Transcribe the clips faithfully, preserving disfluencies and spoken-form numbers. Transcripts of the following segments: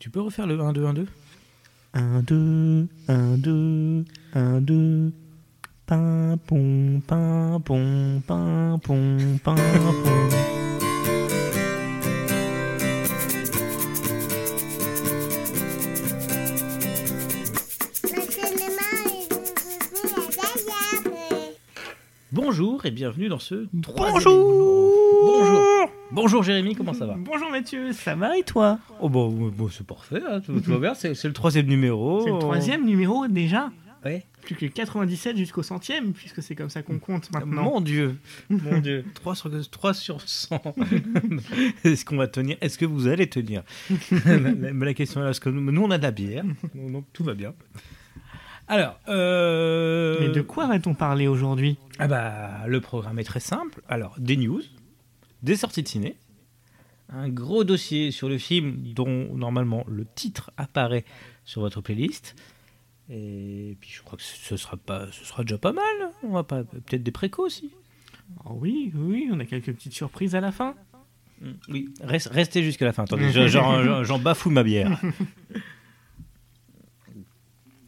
Tu peux refaire le un deux un deux un deux un deux un deux Pimpon, pimpon, pimpon, pimpon. Bonjour et bienvenue dans ce troisième. Bonjour. Bonjour. Bonjour Jérémy, comment ça va ? Bonjour Mathieu, ça va et toi ? Oh bah, bah c'est parfait, hein, tout, tout va bien, c'est, c'est le troisième numéro. C'est le troisième numéro déjà ? Ouais. Plus que quatre-vingt-dix-sept jusqu'au centième, puisque c'est comme ça qu'on compte maintenant. Mon Dieu, mon Dieu, trois sur cent. Est-ce qu'on va tenir ? Est-ce que vous allez tenir ? la, la question est là, parce que nous, nous on a de la bière, donc tout va bien. Alors, euh... mais de quoi va-t-on parler aujourd'hui ? Ah bah, le programme est très simple. Alors, des news, des sorties de ciné, un gros dossier sur le film dont normalement le titre apparaît sur votre playlist. Et puis je crois que ce sera pas, ce sera déjà pas mal. On va pas, peut-être des précos aussi. Oh oui, oui, on a quelques petites surprises à la fin. Oui, reste, restez jusqu'à la fin. Attendez, j'en, j'en, j'en bafoue ma bière.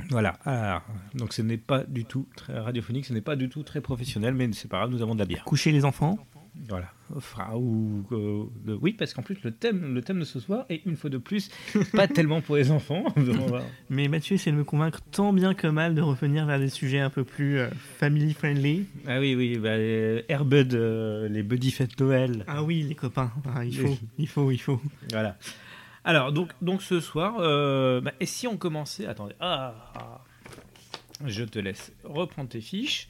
Voilà, alors, donc ce n'est pas du tout très radiophonique, ce n'est pas du tout très professionnel, mais c'est pas grave, nous avons de la bière. Coucher les enfants. Voilà, enfin, ou, euh, le, oui, parce qu'en plus le thème, le thème de ce soir est une fois de plus pas tellement pour les enfants. Mais Mathieu essaie de me convaincre tant bien que mal de revenir vers des sujets un peu plus euh, family friendly. Ah oui, oui, bah, les Airbud, euh, les buddy fêtes Noël. Ah oui, les copains, ah, il faut, il faut, il faut. Voilà. Alors, donc, donc ce soir, euh, bah, et si on commençait... Attendez, ah, je te laisse reprendre tes fiches.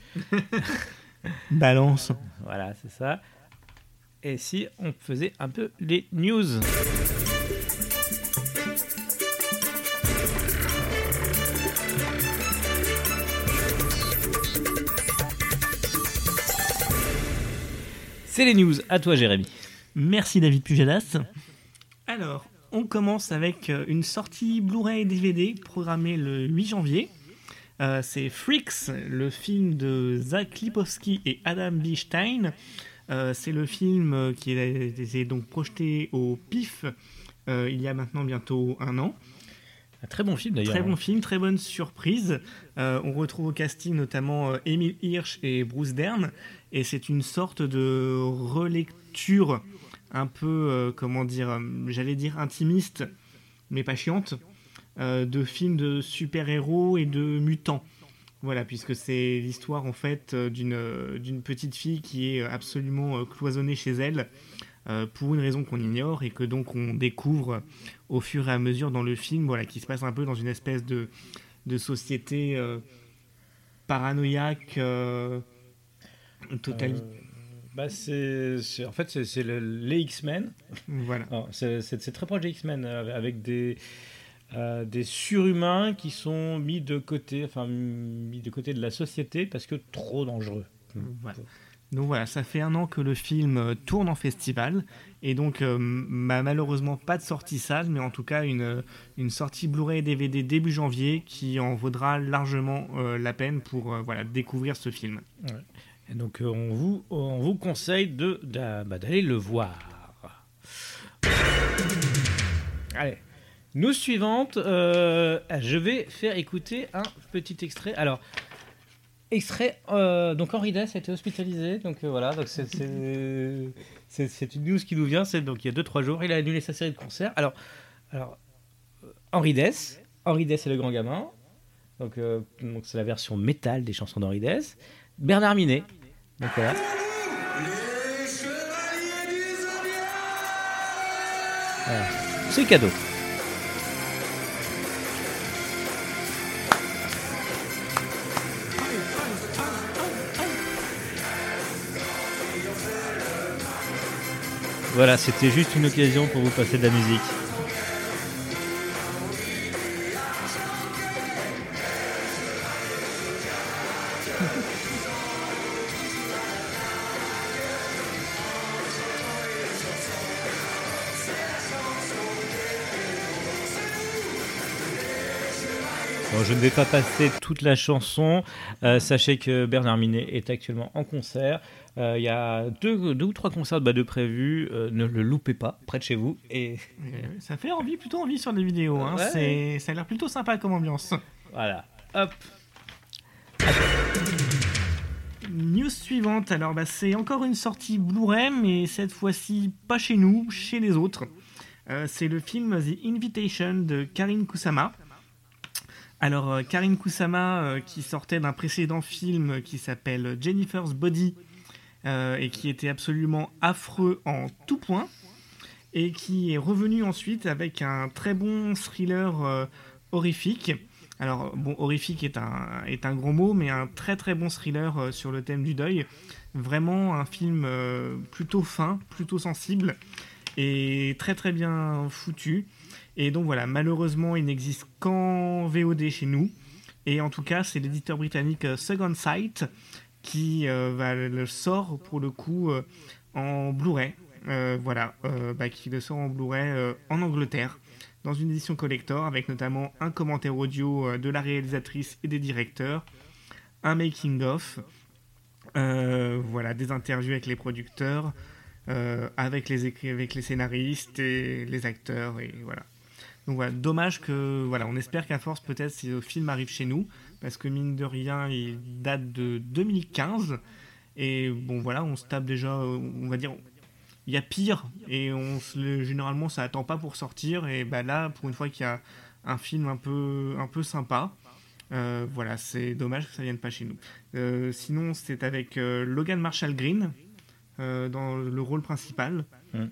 Balance. Voilà, c'est ça. Et si on faisait un peu les news ? C'est les news, à toi Jérémy. Merci David Pujadas. Alors... On commence avec une sortie Blu-ray et D V D programmée le huit janvier. Euh, c'est Freaks, le film de Zach Lipovsky et Adam B. Stein. Euh, c'est le film qui est, est donc projeté au P I F euh, il y a maintenant bientôt un an. Un très bon film d'ailleurs. Très bon film, très bonne surprise. Euh, on retrouve au casting notamment Émile Hirsch et Bruce Dern. Et c'est une sorte de relecture... un peu, euh, comment dire, euh, j'allais dire intimiste, mais pas chiante, euh, de films de super-héros et de mutants. Voilà, puisque c'est l'histoire, en fait, euh, d'une, euh, d'une petite fille qui est absolument euh, cloisonnée chez elle, euh, pour une raison qu'on ignore, et que donc on découvre au fur et à mesure dans le film, voilà, qui se passe un peu dans une espèce de, de société euh, paranoïaque, euh, totalitaire. Euh... Bah c'est, c'est, en fait, c'est, c'est le, les X-Men. Voilà. Alors, c'est, c'est, c'est très proche des X-Men, avec des, euh, des surhumains qui sont mis de côté, enfin, mis de côté de la société parce que trop dangereux. Voilà. Donc voilà, ça fait un an que le film tourne en festival. Et donc, euh, malheureusement, pas de sortie salle, mais en tout cas, une, une sortie Blu-ray et D V D début janvier qui en vaudra largement euh, la peine pour euh, voilà, découvrir ce film. Ouais. Donc, euh, on, vous, on vous conseille de, de, bah, d'aller le voir. Allez, news suivante. Euh, je vais faire écouter un petit extrait. Alors, extrait. Euh, donc, Henri Dess a été hospitalisé. Donc, euh, voilà. Donc c'est, c'est, c'est, c'est une news qui nous vient. C'est, donc, il y a deux trois jours. Il a annulé sa série de concerts. Alors, alors Henri Dess. Henri Dess est le grand gamin. Donc, euh, donc, c'est la version métal des chansons d'Henri Dess. Bernard Minet. Donc voilà. Les chevaliers du Zodiaque. Voilà. C'est cadeau. Voilà, c'était juste une occasion pour vous passer de la musique. Bon, je ne vais pas passer toute la chanson. Euh, sachez que Bernard Minet est actuellement en concert. Il euh, y a deux, deux ou trois concerts bah, de prévus. Euh, ne le loupez pas, près de chez vous. Et... Ça fait envie, plutôt envie sur les vidéos. Hein. Ouais. C'est, ça a l'air plutôt sympa comme ambiance. Voilà. Hop. News suivante. Alors, bah, c'est encore une sortie Blu-ray, mais cette fois-ci pas chez nous, chez les autres. Euh, c'est le film The Invitation de Karine Kusama. Alors, euh, Karine Kusama, euh, qui sortait d'un précédent film qui s'appelle Jennifer's Body, euh, et qui était absolument affreux en tout point, et qui est revenue ensuite avec un très bon thriller euh, horrifique. Alors, bon, horrifique est un, est un gros mot, mais un très très bon thriller euh, sur le thème du deuil. Vraiment un film euh, plutôt fin, plutôt sensible, et très très bien foutu. Et donc voilà, malheureusement, il n'existe qu'en V O D chez nous. Et en tout cas, c'est l'éditeur britannique Second Sight qui euh, bah, le sort pour le coup euh, en Blu-ray. Euh, voilà, euh, bah, qui le sort en Blu-ray euh, en Angleterre, dans une édition collector, avec notamment un commentaire audio de la réalisatrice et des directeurs, un making-of, euh, voilà, des interviews avec les producteurs, euh, avec, les écri- avec les scénaristes et les acteurs, et voilà. Donc voilà, dommage que, voilà, on espère qu'à force, peut-être, si le film arrive chez nous, parce que mine de rien, il date de deux mille quinze, et bon, voilà, on se tape déjà, on va dire... Il y a pire, et on se, généralement ça attend pas pour sortir, et bah là pour une fois qu'il y a un film un peu, un peu sympa, euh, voilà, c'est dommage que ça vienne pas chez nous. Euh, sinon c'est avec euh, Logan Marshall Green euh, dans le rôle principal, mmh.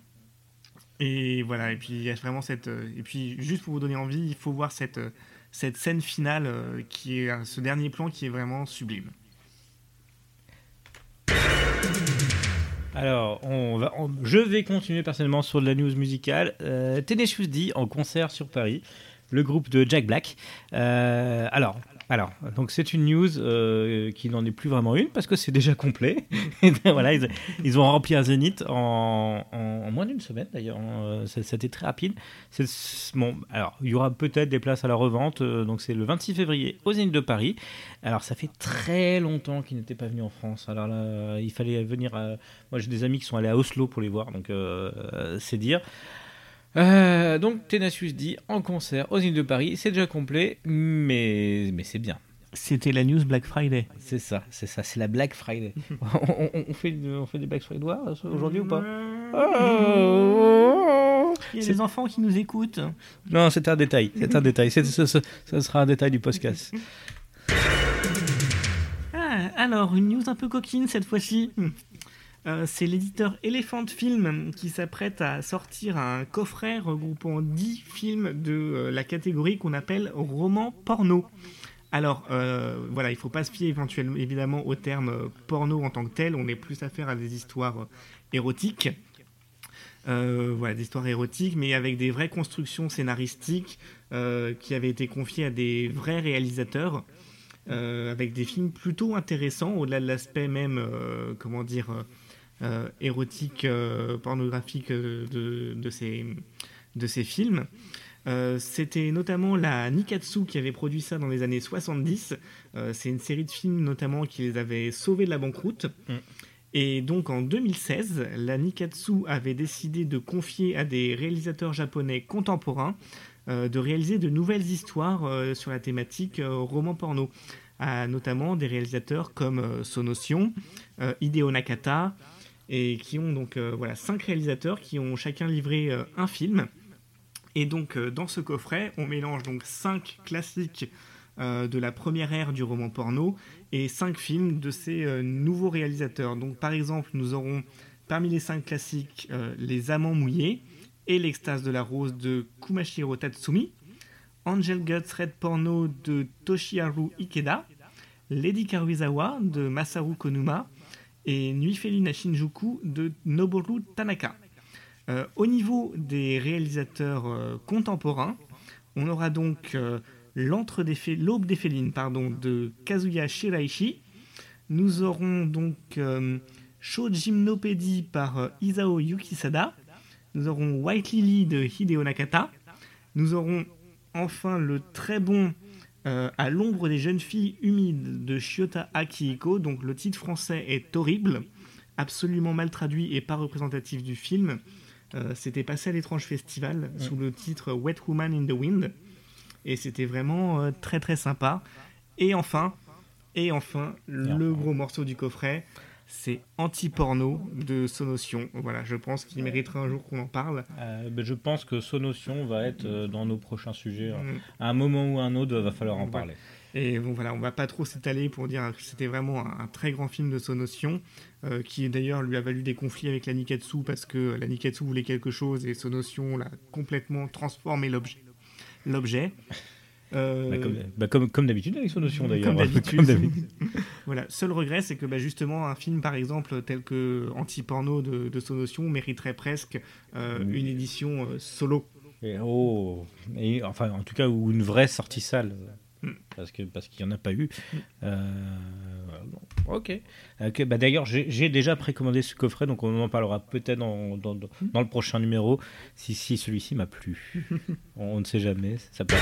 et voilà, et puis il y a vraiment cette, euh, et puis juste pour vous donner envie, il faut voir cette, euh, cette scène finale euh, qui est ce dernier plan qui est vraiment sublime. Alors, on va, on, je vais continuer personnellement sur de la news musicale. Euh, Tenacious D en concert sur Paris, le groupe de Jack Black. Euh, alors, alors, donc c'est une news euh, qui n'en est plus vraiment une parce que c'est déjà complet. Voilà, ils, ils ont rempli un Zénith en, en, en moins d'une semaine d'ailleurs. En, ça, c'était très rapide. C'est, bon, alors il y aura peut-être des places à la revente. Euh, donc c'est le vingt-six février au Zénith de Paris. Alors ça fait très longtemps qu'ils n'étaient pas venus en France. Alors là, il fallait venir. À... Moi j'ai des amis qui sont allés à Oslo pour les voir. Donc euh, c'est dire. Euh, donc Tenacious D en concert aux Îles de Paris, c'est déjà complet, mais, mais c'est bien. C'était la news Black Friday. C'est ça, c'est ça, c'est la Black Friday. on, on, on, fait, on fait des Black Friday aujourd'hui ou pas? Il y a c'est... des enfants qui nous écoutent. Non, c'est un détail, c'est un détail, c'est, ce, ce, ce sera un détail du podcast. Ah, alors, une news un peu coquine cette fois-ci. Euh, c'est l'éditeur Elephant Film qui s'apprête à sortir un coffret regroupant dix films de euh, la catégorie qu'on appelle roman porno. Alors, euh, voilà, il ne faut pas se fier éventuellement, évidemment au terme euh, porno en tant que tel, on est plus à faire à des histoires euh, érotiques. Euh, voilà, des histoires érotiques, mais avec des vraies constructions scénaristiques euh, qui avaient été confiées à des vrais réalisateurs. Euh, avec des films plutôt intéressants, au-delà de l'aspect même, euh, comment dire, euh, érotique, euh, pornographique euh, de, de, ces, de ces films. Euh, c'était notamment la Nikkatsu qui avait produit ça dans les années soixante-dix. Euh, c'est une série de films notamment qui les avait sauvés de la banqueroute. Mmh. Et donc en deux mille seize, la Nikkatsu avait décidé de confier à des réalisateurs japonais contemporains de réaliser de nouvelles histoires euh, sur la thématique euh, roman porno, à notamment des réalisateurs comme euh, Sonotion, euh, Hideo Nakata, et qui ont donc euh, voilà, cinq réalisateurs qui ont chacun livré euh, un film. Et donc euh, dans ce coffret, on mélange donc cinq classiques euh, de la première ère du roman porno et cinq films de ces euh, nouveaux réalisateurs. Donc par exemple, nous aurons parmi les cinq classiques euh, Les Amants Mouillés, et l'Extase de la Rose de Kumashiro Tatsumi, Angel Guts Red Porno de Toshiharu Ikeda, Lady Karuizawa de Masaru Konuma et Nuit Féline à Shinjuku de Noboru Tanaka. Euh, au niveau des réalisateurs euh, contemporains, on aura donc euh, l'Antre des fé- L'Aube des Félines pardon, de Kazuya Shiraishi, nous aurons donc euh, Shōjinpédie par euh, Isao Yukisada, nous aurons White Lily de Hideo Nakata, nous aurons enfin le très bon euh, à l'ombre des jeunes filles humides de Shiota Akihiko. Donc le titre français est horrible, absolument mal traduit et pas représentatif du film. Euh, c'était passé à l'étrange festival sous le titre Wet Woman in the Wind et c'était vraiment euh, très très sympa. Et enfin, et enfin, le gros morceau du coffret, c'est Anti-porno de Sonotion. Voilà, je pense qu'il mériterait un jour qu'on en parle. Euh, je pense que Sonotion va être dans nos prochains sujets. Mmh. À un moment ou à un autre, il va falloir en ouais. parler. Et bon, voilà, on ne va pas trop s'étaler pour dire que c'était vraiment un, un très grand film de Sonotion, euh, qui d'ailleurs lui a valu des conflits avec la Nikkatsu parce que la Nikkatsu voulait quelque chose et Sonotion l'a complètement transformé l'objet. l'objet. Euh... Bah comme, bah comme, comme d'habitude avec Sonotion d'ailleurs. Comme d'habitude. comme d'habitude. Voilà. Seul regret, c'est que bah, justement un film par exemple tel que Anti-porno de, de Sonotion mériterait presque euh, oui. une édition euh, solo. Et oh, et, enfin en tout cas ou une vraie sortie salle, mm. parce que parce qu'il y en a pas eu. Mm. Euh, bon, ok. okay bah, d'ailleurs j'ai, j'ai déjà précommandé ce coffret, donc on en parlera peut-être dans dans, dans, mm. dans le prochain numéro si si celui-ci m'a plu. on, on ne sait jamais, ça passe.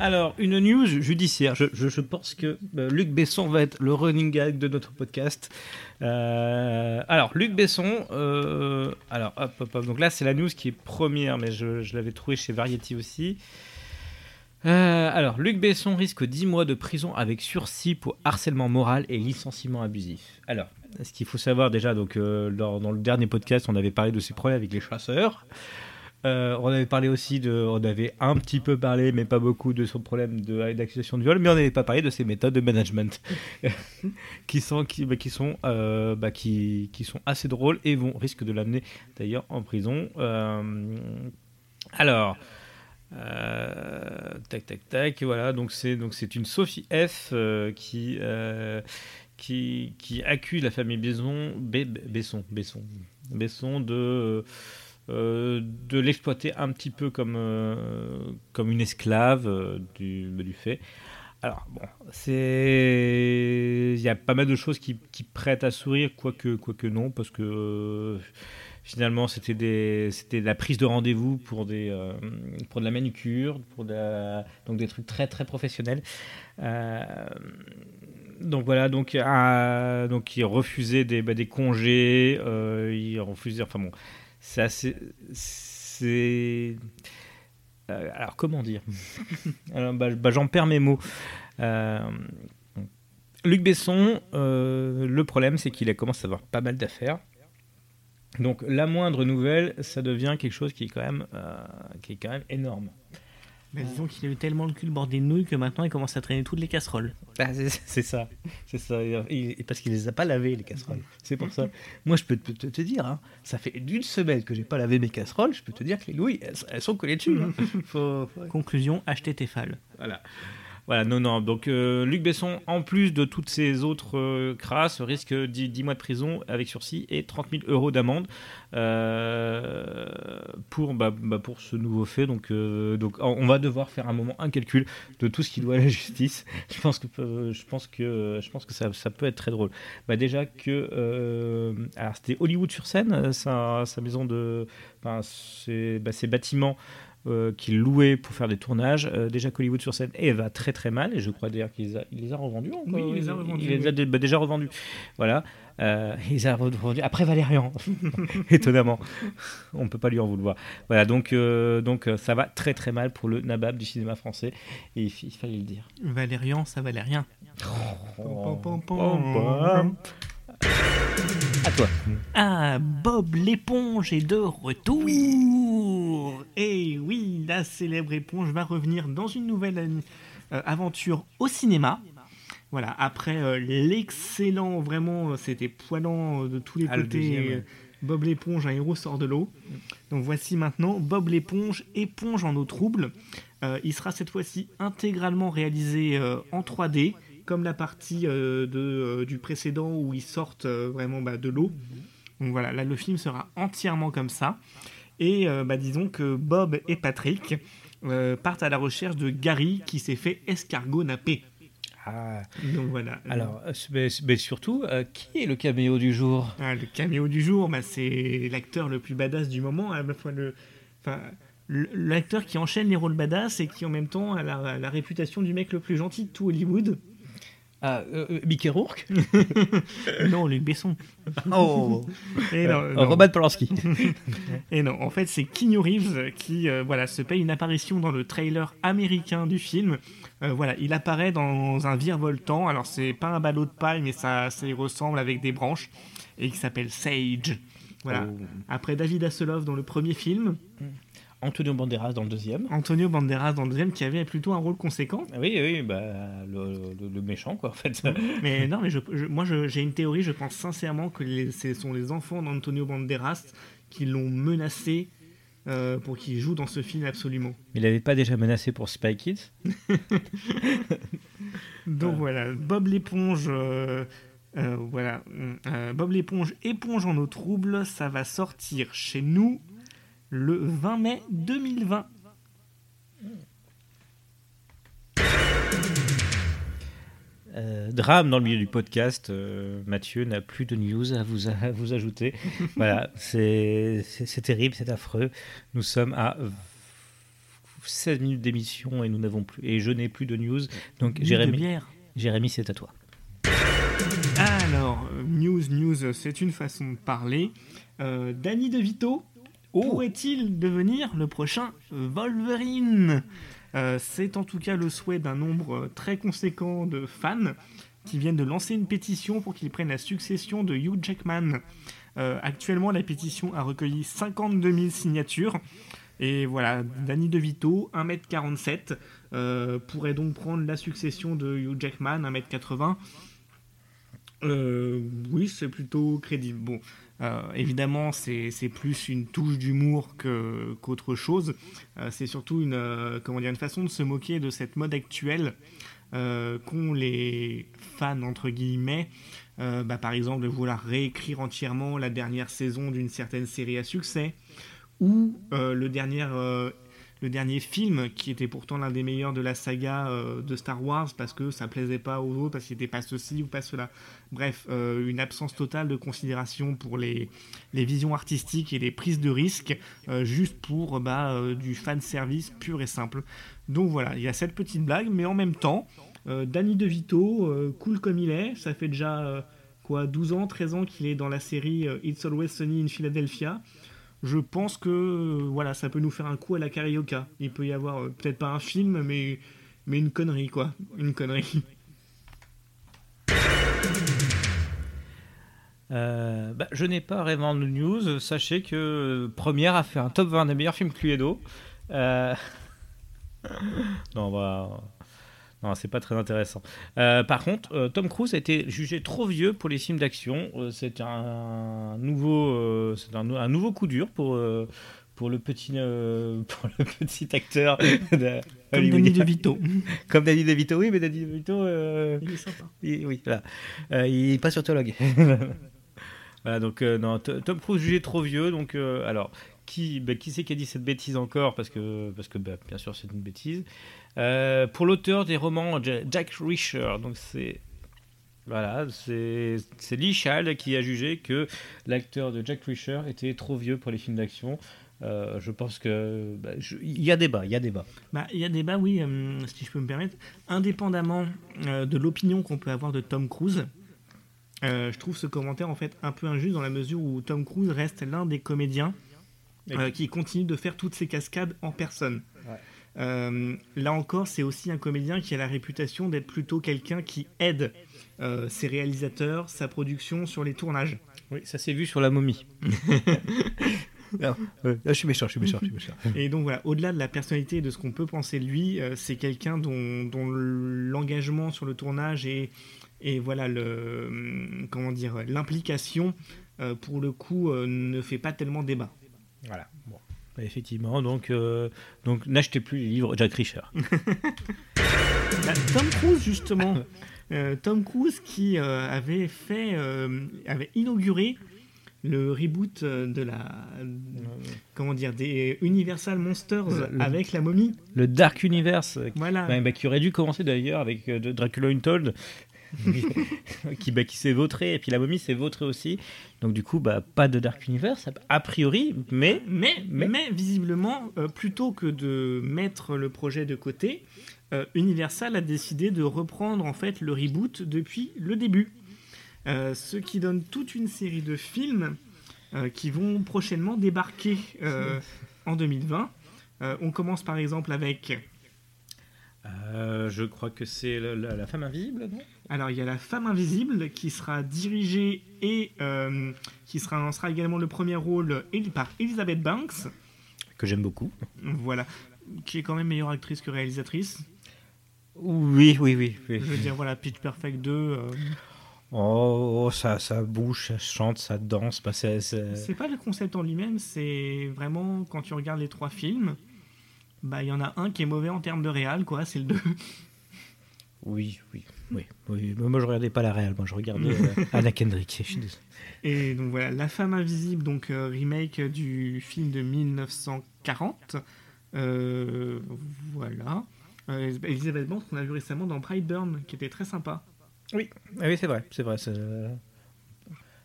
Alors, une news judiciaire. Je, je, je pense que euh, Luc Besson va être le running gag de notre podcast. Euh, alors, Luc Besson... Euh, alors, hop, hop, hop. Donc là, c'est la news qui est première, mais je, je l'avais trouvée chez Variety aussi. Euh, alors, Luc Besson risque dix mois de prison avec sursis pour harcèlement moral et licenciement abusif. Alors, ce qu'il faut savoir déjà, donc, euh, dans, dans le dernier podcast, on avait parlé de ses problèmes avec les chasseurs. Euh, on avait parlé aussi de, on avait un petit peu parlé, mais pas beaucoup, de son problème de, d'accusation de viol, mais on n'avait pas parlé de ses méthodes de management qui sont, qui, bah, qui sont, euh, bah, qui, qui sont assez drôles et vont risque de l'amener d'ailleurs en prison. Euh, alors, euh, tac, tac, tac, voilà. Donc c'est, donc c'est une Sophie F euh, qui, euh, qui, qui accuse la famille Besson, Bé, Besson, Besson, Besson de euh, Euh, de l'exploiter un petit peu comme, euh, comme une esclave euh, du, du fait. Alors, bon, c'est... Il y a pas mal de choses qui, qui prêtent à sourire, quoique, quoique non, parce que euh, finalement, c'était, des, c'était de la prise de rendez-vous pour, des, euh, pour de la manucure, pour de la... donc des trucs très, très professionnels. Euh... Donc voilà, donc, euh, donc il refusait des, bah, des congés, euh, il refusait... Enfin bon... C'est assez, c'est euh, alors comment dire alors, bah, bah, j'en perds mes mots. Euh, Luc Besson, euh, le problème c'est qu'il a commencé à avoir pas mal d'affaires. Donc la moindre nouvelle, ça devient quelque chose qui est quand même, euh, qui est quand même énorme. Bah, disons qu'il a eu tellement le cul de bord des nouilles que maintenant il commence à traîner toutes les casseroles. Ah, c'est, c'est ça, c'est ça. Et parce qu'il les a pas lavées les casseroles, c'est pour ça. Moi je peux te, te, te dire, hein, ça fait d'une semaine que j'ai pas lavé mes casseroles, je peux te dire que les nouilles elles, elles sont collées dessus. Hein. Faut, faut... Conclusion, acheter tes phalles. Voilà. Voilà, non, non. Donc, euh, Luc Besson, en plus de toutes ces autres euh, crasses, risque dix mois de prison avec sursis et trente mille euros d'amende euh, pour, bah, bah, pour ce nouveau fait. Donc, euh, donc, on va devoir faire un moment un calcul de tout ce qui doit à la justice. Je pense que, euh, je pense que, je pense que ça, ça peut être très drôle. Bah, déjà que... Euh, alors, c'était Hollywood sur scène, sa, sa maison de... Enfin, ses, bah, ses bâtiments... Euh, qu'il louait pour faire des tournages. Euh, déjà qu'Hollywood sur scène et va très très mal et je crois d'ailleurs qu'il les a, il les a revendus encore. Oui, il les a revendus. Il, il les a oui. déjà revendus. Voilà. Euh, il les a revendus après Valérian. Étonnamment. On ne peut pas lui en vouloir. Voilà, donc, euh, donc ça va très très mal pour le nabab du cinéma français. Et il, il fallait le dire. Valérian, ça valait rien. Oh, pom, pom, pom, pom. À toi. Ah, Bob l'éponge est de retour. Et oui, la célèbre éponge va revenir dans une nouvelle euh, aventure au cinéma. Voilà, après euh, l'excellent, vraiment, c'était poilant euh, de tous les ah, côtés. Le deuxième, ouais. Bob l'éponge, un héros sort de l'eau. Donc voici maintenant Bob l'éponge, éponge en eau trouble. Euh, il sera cette fois-ci intégralement réalisé euh, en trois D. Comme la partie euh, de, euh, du précédent où ils sortent euh, vraiment bah, de l'eau. Donc voilà, là le film sera entièrement comme ça. Et euh, bah, disons que Bob et Patrick euh, partent à la recherche de Gary qui s'est fait escargot nappé. Ah. Donc voilà. Alors, mais, mais surtout, euh, qui est le caméo du jour ? Ah, le caméo du jour, bah, c'est l'acteur le plus badass du moment, à la fois le... Enfin, l'acteur qui enchaîne les rôles badass et qui en même temps a la, la réputation du mec le plus gentil de tout Hollywood. Ah, euh, Mickey Rourke. Non, Luc Besson. Oh. Et non, euh, non. Robert Polanski. Et non, en fait, c'est Keanu Reeves qui euh, voilà, se paye une apparition dans le trailer américain du film. Euh, voilà, il apparaît dans un virevoltant. Alors, c'est pas un ballot de paille, mais ça, ça y ressemble avec des branches. Et qui s'appelle Sage. Voilà. Oh. Après David Hasselhoff dans le premier film. Mm. Antonio Banderas dans le deuxième. Antonio Banderas dans le deuxième, qui avait plutôt un rôle conséquent. Oui, oui, bah, le, le, le méchant, quoi, en fait. Mais non, mais je, je, moi, je, j'ai une théorie, je pense sincèrement que les, ce sont les enfants d'Antonio Banderas qui l'ont menacé euh, pour qu'il joue dans ce film absolument. Il n'avait pas déjà menacé pour Spy Kids. Donc euh. voilà, Bob l'éponge... Euh, euh, voilà, euh, Bob l'éponge, éponge en eau trouble, ça va sortir chez nous... le vingt mai deux mille vingt. Euh, drame dans le milieu du podcast. Euh, Mathieu n'a plus de news à vous, à vous ajouter. Voilà, c'est, c'est, c'est terrible, c'est affreux. Nous sommes à seize minutes d'émission et, nous n'avons plus, et je n'ai plus de news. Donc, Jérémy, Jérémy, c'est à toi. Alors, news, news, c'est une façon de parler. Euh, Danny DeVito. Oh. Pourrait-il devenir le prochain Wolverine ? euh, C'est en tout cas le souhait d'un nombre très conséquent de fans qui viennent de lancer une pétition pour qu'il prenne la succession de Hugh Jackman. Euh, actuellement, la pétition a recueilli cinquante-deux mille signatures. Et voilà, Danny DeVito, un mètre quarante-sept, euh, pourrait donc prendre la succession de Hugh Jackman, un mètre quatre-vingts. Euh, oui, c'est plutôt crédible. Bon, euh, évidemment, c'est, c'est plus une touche d'humour que, qu'autre chose. Euh, c'est surtout une, euh, comment dire, une façon de se moquer de cette mode actuelle euh, qu'ont les fans, entre guillemets. Euh, bah, par exemple, de vouloir réécrire entièrement la dernière saison d'une certaine série à succès, ou euh, le dernier, euh, le dernier film qui était pourtant l'un des meilleurs de la saga euh, de Star Wars parce que ça plaisait pas aux autres, parce qu'il n'était pas ceci ou pas cela. Bref, euh, une absence totale de considération pour les, les visions artistiques et les prises de risques, euh, juste pour bah, euh, du fanservice pur et simple. Donc voilà, il y a cette petite blague, mais en même temps, euh, Danny DeVito, euh, cool comme il est, ça fait déjà euh, quoi, douze ans, treize ans qu'il est dans la série euh, It's Always Sunny in Philadelphia. Je pense que euh, voilà, ça peut nous faire un coup à la carioca. Il peut y avoir euh, peut-être pas un film, mais, mais une connerie, quoi. Une connerie. Euh, bah, je n'ai pas vraiment de news. Sachez que euh, Première a fait un top vingt des meilleurs films Cluedo. Euh... non, bah... non, c'est pas très intéressant. Euh, par contre, euh, Tom Cruise a été jugé trop vieux pour les films d'action. Euh, c'est un nouveau, euh, c'est un, un nouveau coup dur pour euh, pour le petit euh, pour le petit acteur. De... Comme Danny DeVito. Comme Danny DeVito, oui, mais Danny DeVito. Euh... Il est sympa. Il, oui, voilà. Euh, il est pas surtologue. Voilà, donc euh, non, t- Tom Cruise jugé trop vieux. Donc euh, alors, qui, bah, qui c'est qui a dit cette bêtise encore ? Parce que parce que bah, bien sûr c'est une bêtise. Euh, pour l'auteur des romans Jack Reacher, donc c'est voilà, c'est c'est Lee Child qui a jugé que l'acteur de Jack Reacher était trop vieux pour les films d'action. Euh, je pense que bah, je, y a débat, il y a débat. Bah il y a débat, oui, euh, si je peux me permettre, indépendamment euh, de l'opinion qu'on peut avoir de Tom Cruise. Euh, je trouve ce commentaire en fait un peu injuste dans la mesure où Tom Cruise reste l'un des comédiens euh, qui continue de faire toutes ses cascades en personne. Ouais. Euh, là encore, c'est aussi un comédien qui a la réputation d'être plutôt quelqu'un qui aide euh, ses réalisateurs, sa production sur les tournages. Oui, ça s'est vu sur La Momie. Non, euh, je suis méchant, je suis méchant, je suis méchant. Et donc voilà, au-delà de la personnalité et de ce qu'on peut penser de lui, euh, c'est quelqu'un dont, dont l'engagement sur le tournage et, et voilà le, comment dire, l'implication euh, pour le coup euh, ne fait pas tellement débat. Voilà. Bon. Effectivement, donc, euh, donc n'achetez plus les livres Jack Reacher. Bah, Tom Cruise, justement. Euh, Tom Cruise qui euh, avait fait, euh, avait inauguré le reboot de la. Comment dire, des Universal Monsters le, avec la momie. Le Dark Universe. Voilà. Bah, bah, qui aurait dû commencer d'ailleurs avec euh, Dracula Untold. qui, bah, qui s'est vautré, et puis la momie s'est vautrée aussi. Donc du coup, bah, pas de Dark Universe, a priori, mais... Mais, mais... mais visiblement, euh, plutôt que de mettre le projet de côté, euh, Universal a décidé de reprendre en fait le reboot depuis le début. Euh, ce qui donne toute une série de films euh, qui vont prochainement débarquer euh, en deux mille vingt. Euh, on commence par exemple avec... Euh, je crois que c'est la, la, la Femme Invisible, non ? Alors, il y a la Femme Invisible qui sera dirigée et euh, qui sera, en sera également le premier rôle par Elizabeth Banks. Que j'aime beaucoup. Voilà. Qui est quand même meilleure actrice que réalisatrice. Oui, oui, oui. oui. Je veux dire, voilà, Pitch Perfect deux... Euh... Oh, ça, ça bouge, ça chante, ça danse. Bah, c'est, c'est... c'est pas le concept en lui-même, c'est vraiment quand tu regardes les trois films, bah il y en a un qui est mauvais en termes de réal, quoi, c'est le deux. Oui, oui, oui, oui. Moi je regardais pas la réal, moi je regardais euh, Anna Kendrick. Et donc voilà, La Femme Invisible, donc euh, remake du film de mille neuf cent quarante. Euh, voilà. Euh, Elizabeth Banks qu'on a vu récemment dans Brightburn, qui était très sympa. Oui, ah oui, c'est vrai, c'est vrai. C'est...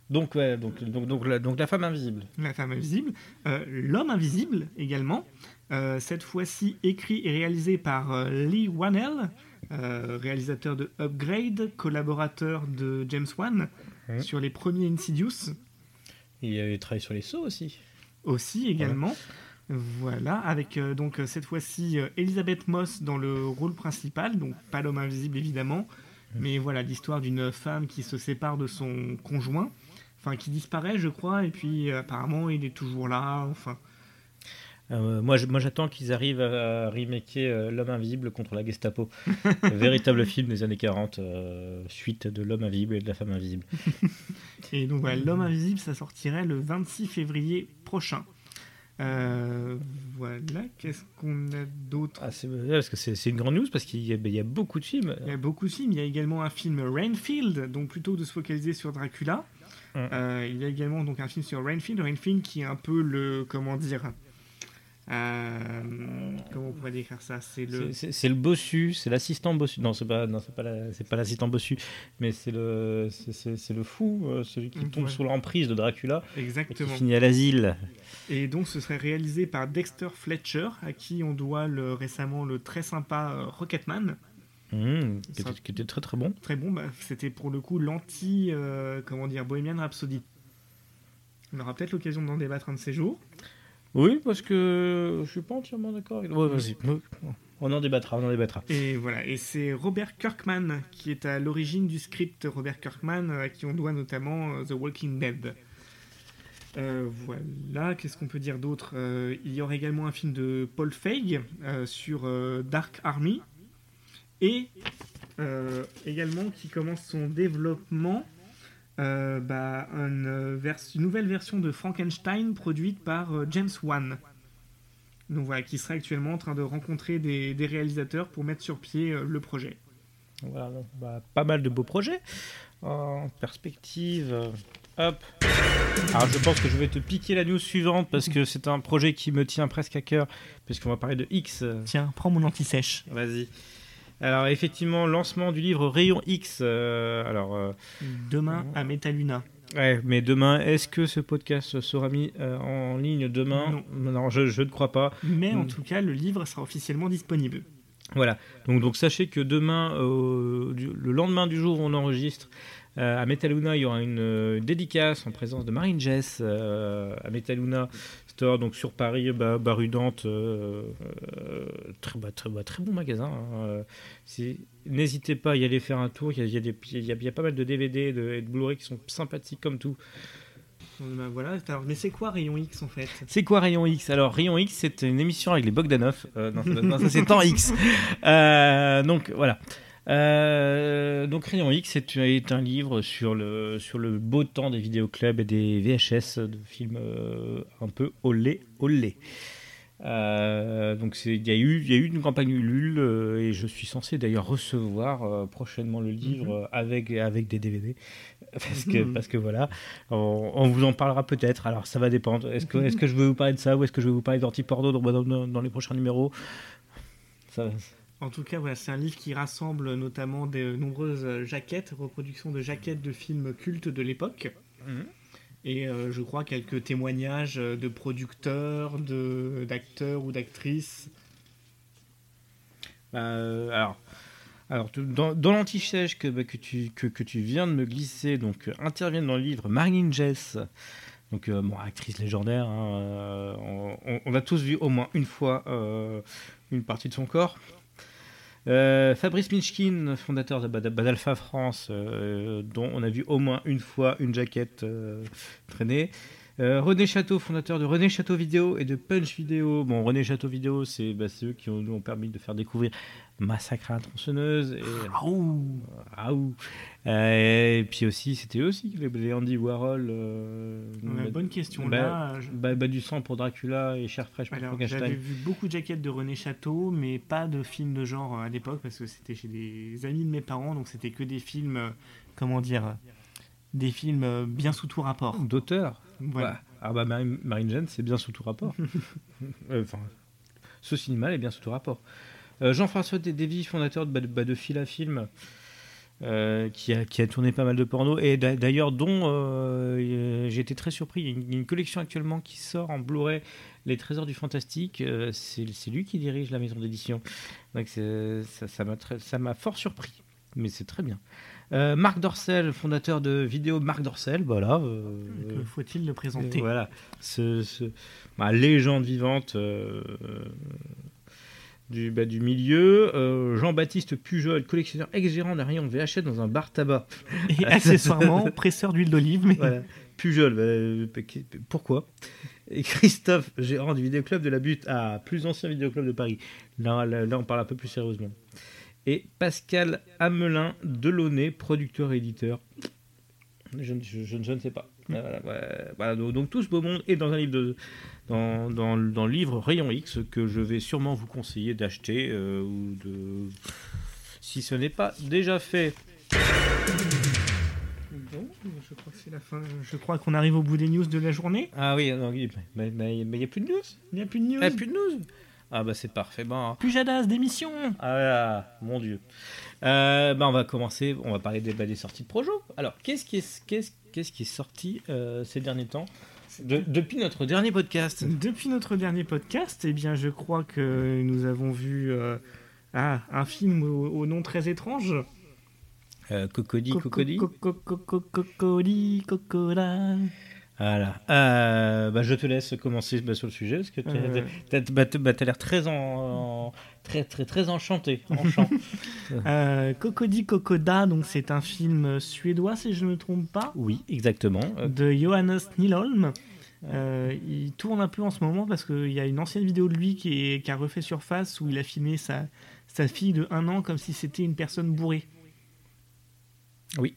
Donc, ouais, donc, donc, donc, la, donc, la femme invisible. La femme invisible, euh, l'homme invisible également. Euh, cette fois-ci écrit et réalisé par euh, Lee Wannell, euh, réalisateur de Upgrade, collaborateur de James Wan mmh. sur les premiers Insidious. Il a travaillé sur les Sceaux aussi. Aussi également. Ouais. Voilà, avec euh, donc cette fois-ci euh, Elizabeth Moss dans le rôle principal, donc pas l'homme invisible évidemment. Mais voilà, l'histoire d'une femme qui se sépare de son conjoint, enfin qui disparaît, je crois, et puis euh, apparemment il est toujours là, enfin... Euh, moi, je, moi j'attends qu'ils arrivent à, à remaker euh, L'Homme Invisible contre la Gestapo. Un véritable film des années quarante, euh, suite de L'Homme Invisible et de la Femme Invisible. Et donc voilà, L'Homme Invisible, ça sortirait le vingt-six février prochain. Euh, voilà, qu'est-ce qu'on a d'autre ? Ah, c'est, parce que c'est, c'est une grande news parce qu'il y a, il y a beaucoup de films. Il y a beaucoup de films. Il y a également un film Rainfield, donc plutôt que de se focaliser sur Dracula, mmh. euh, il y a également donc un film sur Rainfield, Rainfield qui est un peu le comment dire. Euh, comment on pourrait décrire ça ? C'est le c'est, c'est, c'est le bossu, c'est l'assistant bossu. Non, c'est pas non, c'est pas la, c'est pas l'assistant bossu, mais c'est le c'est c'est, c'est le fou, euh, celui qui tombe ouais. sous l'emprise de Dracula. Exactement. Et qui finit à l'asile. Et donc ce serait réalisé par Dexter Fletcher, à qui on doit le récemment le très sympa euh, Rocketman. Mmh, qui, était, qui était très très bon. Très bon, bah, c'était pour le coup l'anti euh, comment dire Bohemian Rhapsody. On aura peut-être l'occasion d'en débattre un de ces jours. Oui, parce que je suis pas entièrement d'accord avec... Ouais, vas-y. On en débattra, on en débattra. Et voilà, et c'est Robert Kirkman qui est à l'origine du script, Robert Kirkman, à qui on doit notamment The Walking Dead. Euh, voilà, qu'est-ce qu'on peut dire d'autre ? euh, Il y aura également un film de Paul Feig euh, sur euh, Dark Army, et euh, également qui commence son développement... Euh, bah, une, vers- une nouvelle version de Frankenstein produite par euh, James Wan, donc voilà, qui serait actuellement en train de rencontrer des, des réalisateurs pour mettre sur pied euh, le projet. Voilà, donc, bah, pas mal de beaux projets en perspective. Hop. Alors je pense que je vais te piquer la news suivante parce que c'est un projet qui me tient presque à cœur puisqu'on va parler de X. Tiens, prends mon anti-sèche. Vas-y. Alors effectivement, lancement du livre Rayon X. Euh, alors euh, demain euh, à Metaluna. Ouais, mais demain, est-ce que ce podcast sera mis euh, en ligne demain ? Non, non je, je ne crois pas. Mais donc, en tout cas, le livre sera officiellement disponible. Voilà. Donc donc sachez que demain, euh, du, le lendemain du jour où on enregistre. Euh, à Metaluna, il y aura une, euh, une dédicace en présence de Marilyn Jess euh, à Metaluna Store, donc sur Paris, bah, bah, rue Dante, euh, euh, très, bah, très, bah, très bon magasin. Hein, euh, c'est, n'hésitez pas à y aller faire un tour. Il y a, il y a, des, il y a, il y a pas mal de D V D et de, et de Blu-ray qui sont sympathiques comme tout. Ben voilà. Mais c'est quoi Rayon X en fait ? C'est quoi Rayon X ? Alors Rayon X, c'est une émission avec les Bogdanov. Euh, non, ça, non, ça c'est Temps X. Euh, donc voilà. Euh, donc Rayon X est, est un livre sur le, sur le beau temps des vidéoclubs et des V H S de films euh, un peu olé olé. Euh, donc il y, y a eu une campagne Ulule euh, et je suis censé d'ailleurs recevoir euh, prochainement le livre mm-hmm. avec, avec des D V D parce que, mm-hmm. parce que voilà on, on vous en parlera peut-être, alors ça va dépendre. Est-ce que, mm-hmm. est-ce que je veux vous parler de ça ou est-ce que je veux vous parler d'anti-porno dans, dans, dans les prochains numéros ça, En tout cas, voilà, c'est un livre qui rassemble notamment de nombreuses jaquettes, reproductions de jaquettes de films cultes de l'époque. Mmh. Et euh, je crois quelques témoignages de producteurs, de, d'acteurs ou d'actrices. Euh, alors, alors dans, dans l'anti-sèche que, bah, que, tu, que, que tu viens de me glisser, donc, euh, interviennent dans le livre Marilyn Jess, donc, euh, bon, actrice légendaire. Hein, euh, on, on a tous vu au moins une fois euh, une partie de son corps. Euh, Fabrice Mishkin, fondateur de Bad, Bad Alpha France, euh, dont on a vu au moins une fois une jaquette euh, traîner. Euh, René Château, fondateur de René Château Vidéo et de Punch Vidéo. Bon, René Château Vidéo, c'est, bah, c'est eux qui ont, nous ont permis de faire découvrir Massacre à la tronçonneuse. Et... Raoult Raoult euh, Et puis aussi, c'était eux aussi, les Andy Warhol. Euh, bah, bonne question, bah, là. Je... Bah, bah, du sang pour Dracula et Chair fraîche pour Frankenstein. J'avais vu beaucoup de jaquettes de René Château, mais pas de films de genre à l'époque, parce que c'était chez des amis de mes parents, donc c'était que des films, euh, comment dire, des films bien sous tout rapport. D'auteur. Voilà. Ah bah Marine, Marine Jeanne, c'est bien sous tout rapport. Enfin, ce cinéma est bien sous tout rapport. Euh, Jean-François Dévy, fondateur de, de, de Fila Film, euh, qui, a, qui a tourné pas mal de porno, et d'ailleurs dont euh, j'ai été très surpris. Il y a une, une collection actuellement qui sort en Blu-ray, Les Trésors du Fantastique. Euh, c'est, c'est lui qui dirige la maison d'édition. Donc c'est, ça, ça, m'a très, ça m'a fort surpris, mais c'est très bien. Euh, Marc Dorcel, fondateur de Vidéo Marc Dorcel, voilà. Euh, que faut-il le présenter ? euh, Voilà, ce, ce, bah, légende vivante euh, du, bah, du milieu. Euh, Jean-Baptiste Pujol, collectionneur ex-gérant d'un rayon V H S dans un bar tabac. Et accessoirement, presseur d'huile d'olive. Mais... Voilà. Pujol, bah, pourquoi ? Et Christophe, gérant du vidéoclub de la Butte, ah, plus ancien vidéoclub de Paris. Là, là, là, on parle un peu plus sérieusement. Et Pascal Amelin Delaunay, producteur et éditeur. Je, je, je, je ne sais pas. Voilà, voilà, voilà, donc tout ce beau monde est dans un livre de, dans, dans, dans le livre Rayon X que je vais sûrement vous conseiller d'acheter euh, ou de, si ce n'est pas déjà fait. Bon, je crois que c'est la fin. Je crois qu'on arrive au bout des news de la journée. Ah oui, non, mais il n'y a plus de news. Il n'y a plus de news. Il n'y a plus de news. Ah bah c'est parfait. Bon. Pujadas, démission. Ah mon dieu. Euh, bah on va commencer, on va parler des, bah, des sorties de Projo. Alors qu'est-ce qui est, qu'est-ce, qu'est-ce qui est sorti euh, ces derniers temps de, depuis notre dernier podcast Depuis notre dernier podcast, eh bien je crois que nous avons vu euh, ah, un film au, au nom très étrange. Euh, Cocody, Cocody. Cocody, Cocola. Voilà. Euh, bah je te laisse commencer bah, sur le sujet parce que tu as euh... bah, bah, l'air très, en, en, très, très, très enchanté. Enchant. euh, Cocody Kokoda, donc c'est un film suédois, si je ne me trompe pas. Oui, exactement. De Johannes Nyholm. Euh, il tourne un peu en ce moment parce qu'il y a une ancienne vidéo de lui qui, est, qui a refait surface où il a filmé sa, sa fille de un an comme si c'était une personne bourrée. Oui.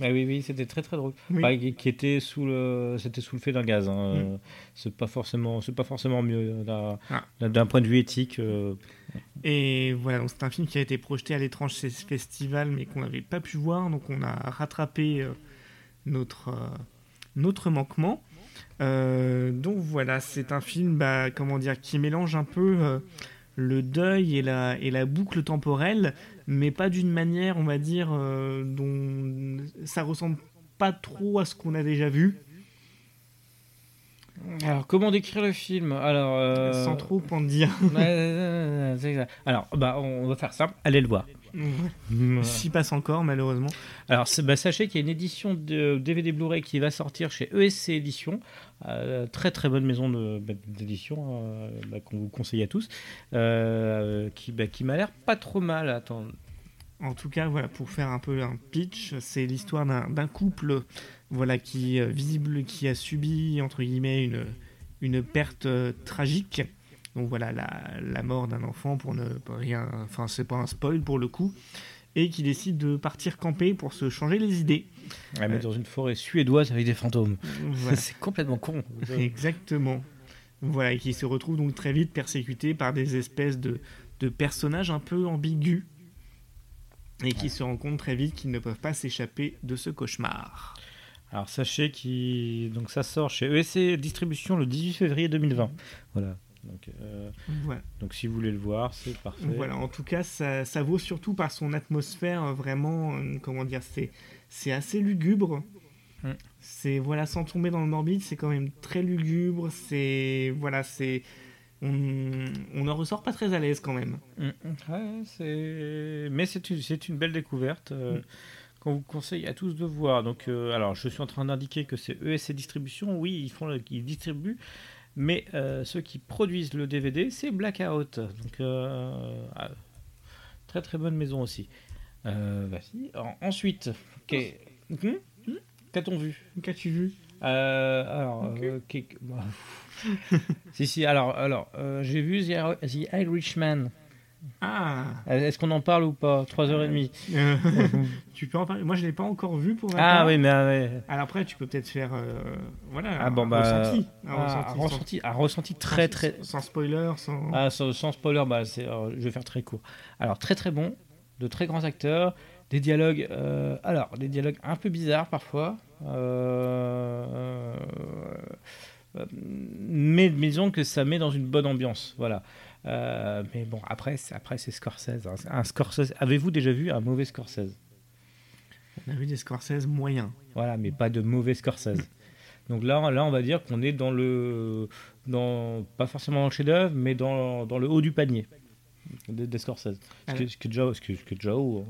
Ah oui, oui, c'était très très drôle. Oui. Bah, qui était sous le, c'était sous le fait d'un gaz. Hein. Mm. C'est pas forcément, c'est pas forcément mieux d'un, ah. d'un point de vue éthique. Euh... Et voilà, donc c'est un film qui a été projeté à l'étrange festival, mais qu'on n'avait pas pu voir, donc on a rattrapé euh, notre euh, notre manquement. Euh, donc voilà, c'est un film, bah, comment dire, qui mélange un peu euh, le deuil et la et la boucle temporelle. Mais pas d'une manière, on va dire, euh, dont ça ressemble pas trop à ce qu'on a déjà vu. Alors, comment décrire le film ? Alors, euh... sans trop en dire. Alors, bah, on va faire simple, allez le voir. Voilà. S'y passe encore, malheureusement. Alors, bah, sachez qu'il y a une édition de D V D Blu-ray qui va sortir chez E S C Éditions, euh, très très bonne maison de, bah, d'édition euh, bah, qu'on vous conseille à tous, euh, qui, bah, qui m'a l'air pas trop mal. Attends. En tout cas, voilà, pour faire un peu un pitch, c'est l'histoire d'un, d'un couple, voilà, qui euh, visible, qui a subi entre guillemets une une perte euh, tragique. Donc voilà, la, la mort d'un enfant pour ne pas rien... Enfin, c'est pas un spoil pour le coup. Et qui décide de partir camper pour se changer les idées. Ouais, mais euh, dans une forêt suédoise avec des fantômes. Voilà. C'est complètement con. Exactement. Voilà, et qui se retrouve donc très vite persécuté par des espèces de, de personnages un peu ambigus. Et qui ouais. se rendent compte très vite qu'ils ne peuvent pas s'échapper de ce cauchemar. Alors, sachez que ça sort chez E S C Distribution le dix-huit février deux mille vingt. Voilà. Donc, euh, voilà. donc si vous voulez le voir, c'est parfait. Voilà, en tout cas, ça, ça vaut surtout par son atmosphère vraiment, euh, comment dire, c'est, c'est assez lugubre. Mm. C'est, voilà, sans tomber dans le morbide, c'est quand même très lugubre. C'est, voilà, c'est, on, on en ressort pas très à l'aise quand même. Mm. Ouais, c'est... Mais c'est une, c'est une belle découverte. Euh... Mm. qu'on vous conseille à tous de voir. Donc, euh, alors, je suis en train d'indiquer que c'est E S C Distribution. Oui, ils font, ils distribuent, mais euh, ceux qui produisent le D V D, c'est Blackout. Donc, euh, ah, très très bonne maison aussi. Euh, bah, si. alors, ensuite, okay. okay. hmm? qu'a-t-on vu Qu'as-tu vu euh, Alors, okay. euh, okay. si si. Alors, alors, euh, j'ai vu The, The Irishman. Ah. Est-ce qu'on en parle ou pas? trois heures trente Euh, tu peux en parler. Moi, je l'ai pas encore vu pour. Ah part. oui, mais ah, ouais. Alors après, tu peux peut-être faire euh, voilà. Ah bon, bah, ressenti. Un ah, ressenti, ressenti, sans, un ressenti très très. Sans spoiler, sans. Ah, sans, sans spoiler, bah, c'est. Alors, je vais faire très court. Alors très très bon, de très grands acteurs, des dialogues. Euh, alors des dialogues un peu bizarres parfois. Euh, euh, mais disons que ça met dans une bonne ambiance, voilà. Euh, mais bon, après, c'est, après, c'est Scorsese, hein. Un Scorsese. Avez-vous déjà vu un mauvais Scorsese? On a vu des Scorsese moyens. Voilà, mais pas de mauvais Scorsese. Donc là, là, on va dire qu'on est dans le, dans, pas forcément dans le chef-d'œuvre, mais dans, dans le haut du panier des, des Scorsese. Ce qui est déjà, ce qui est déjà haut.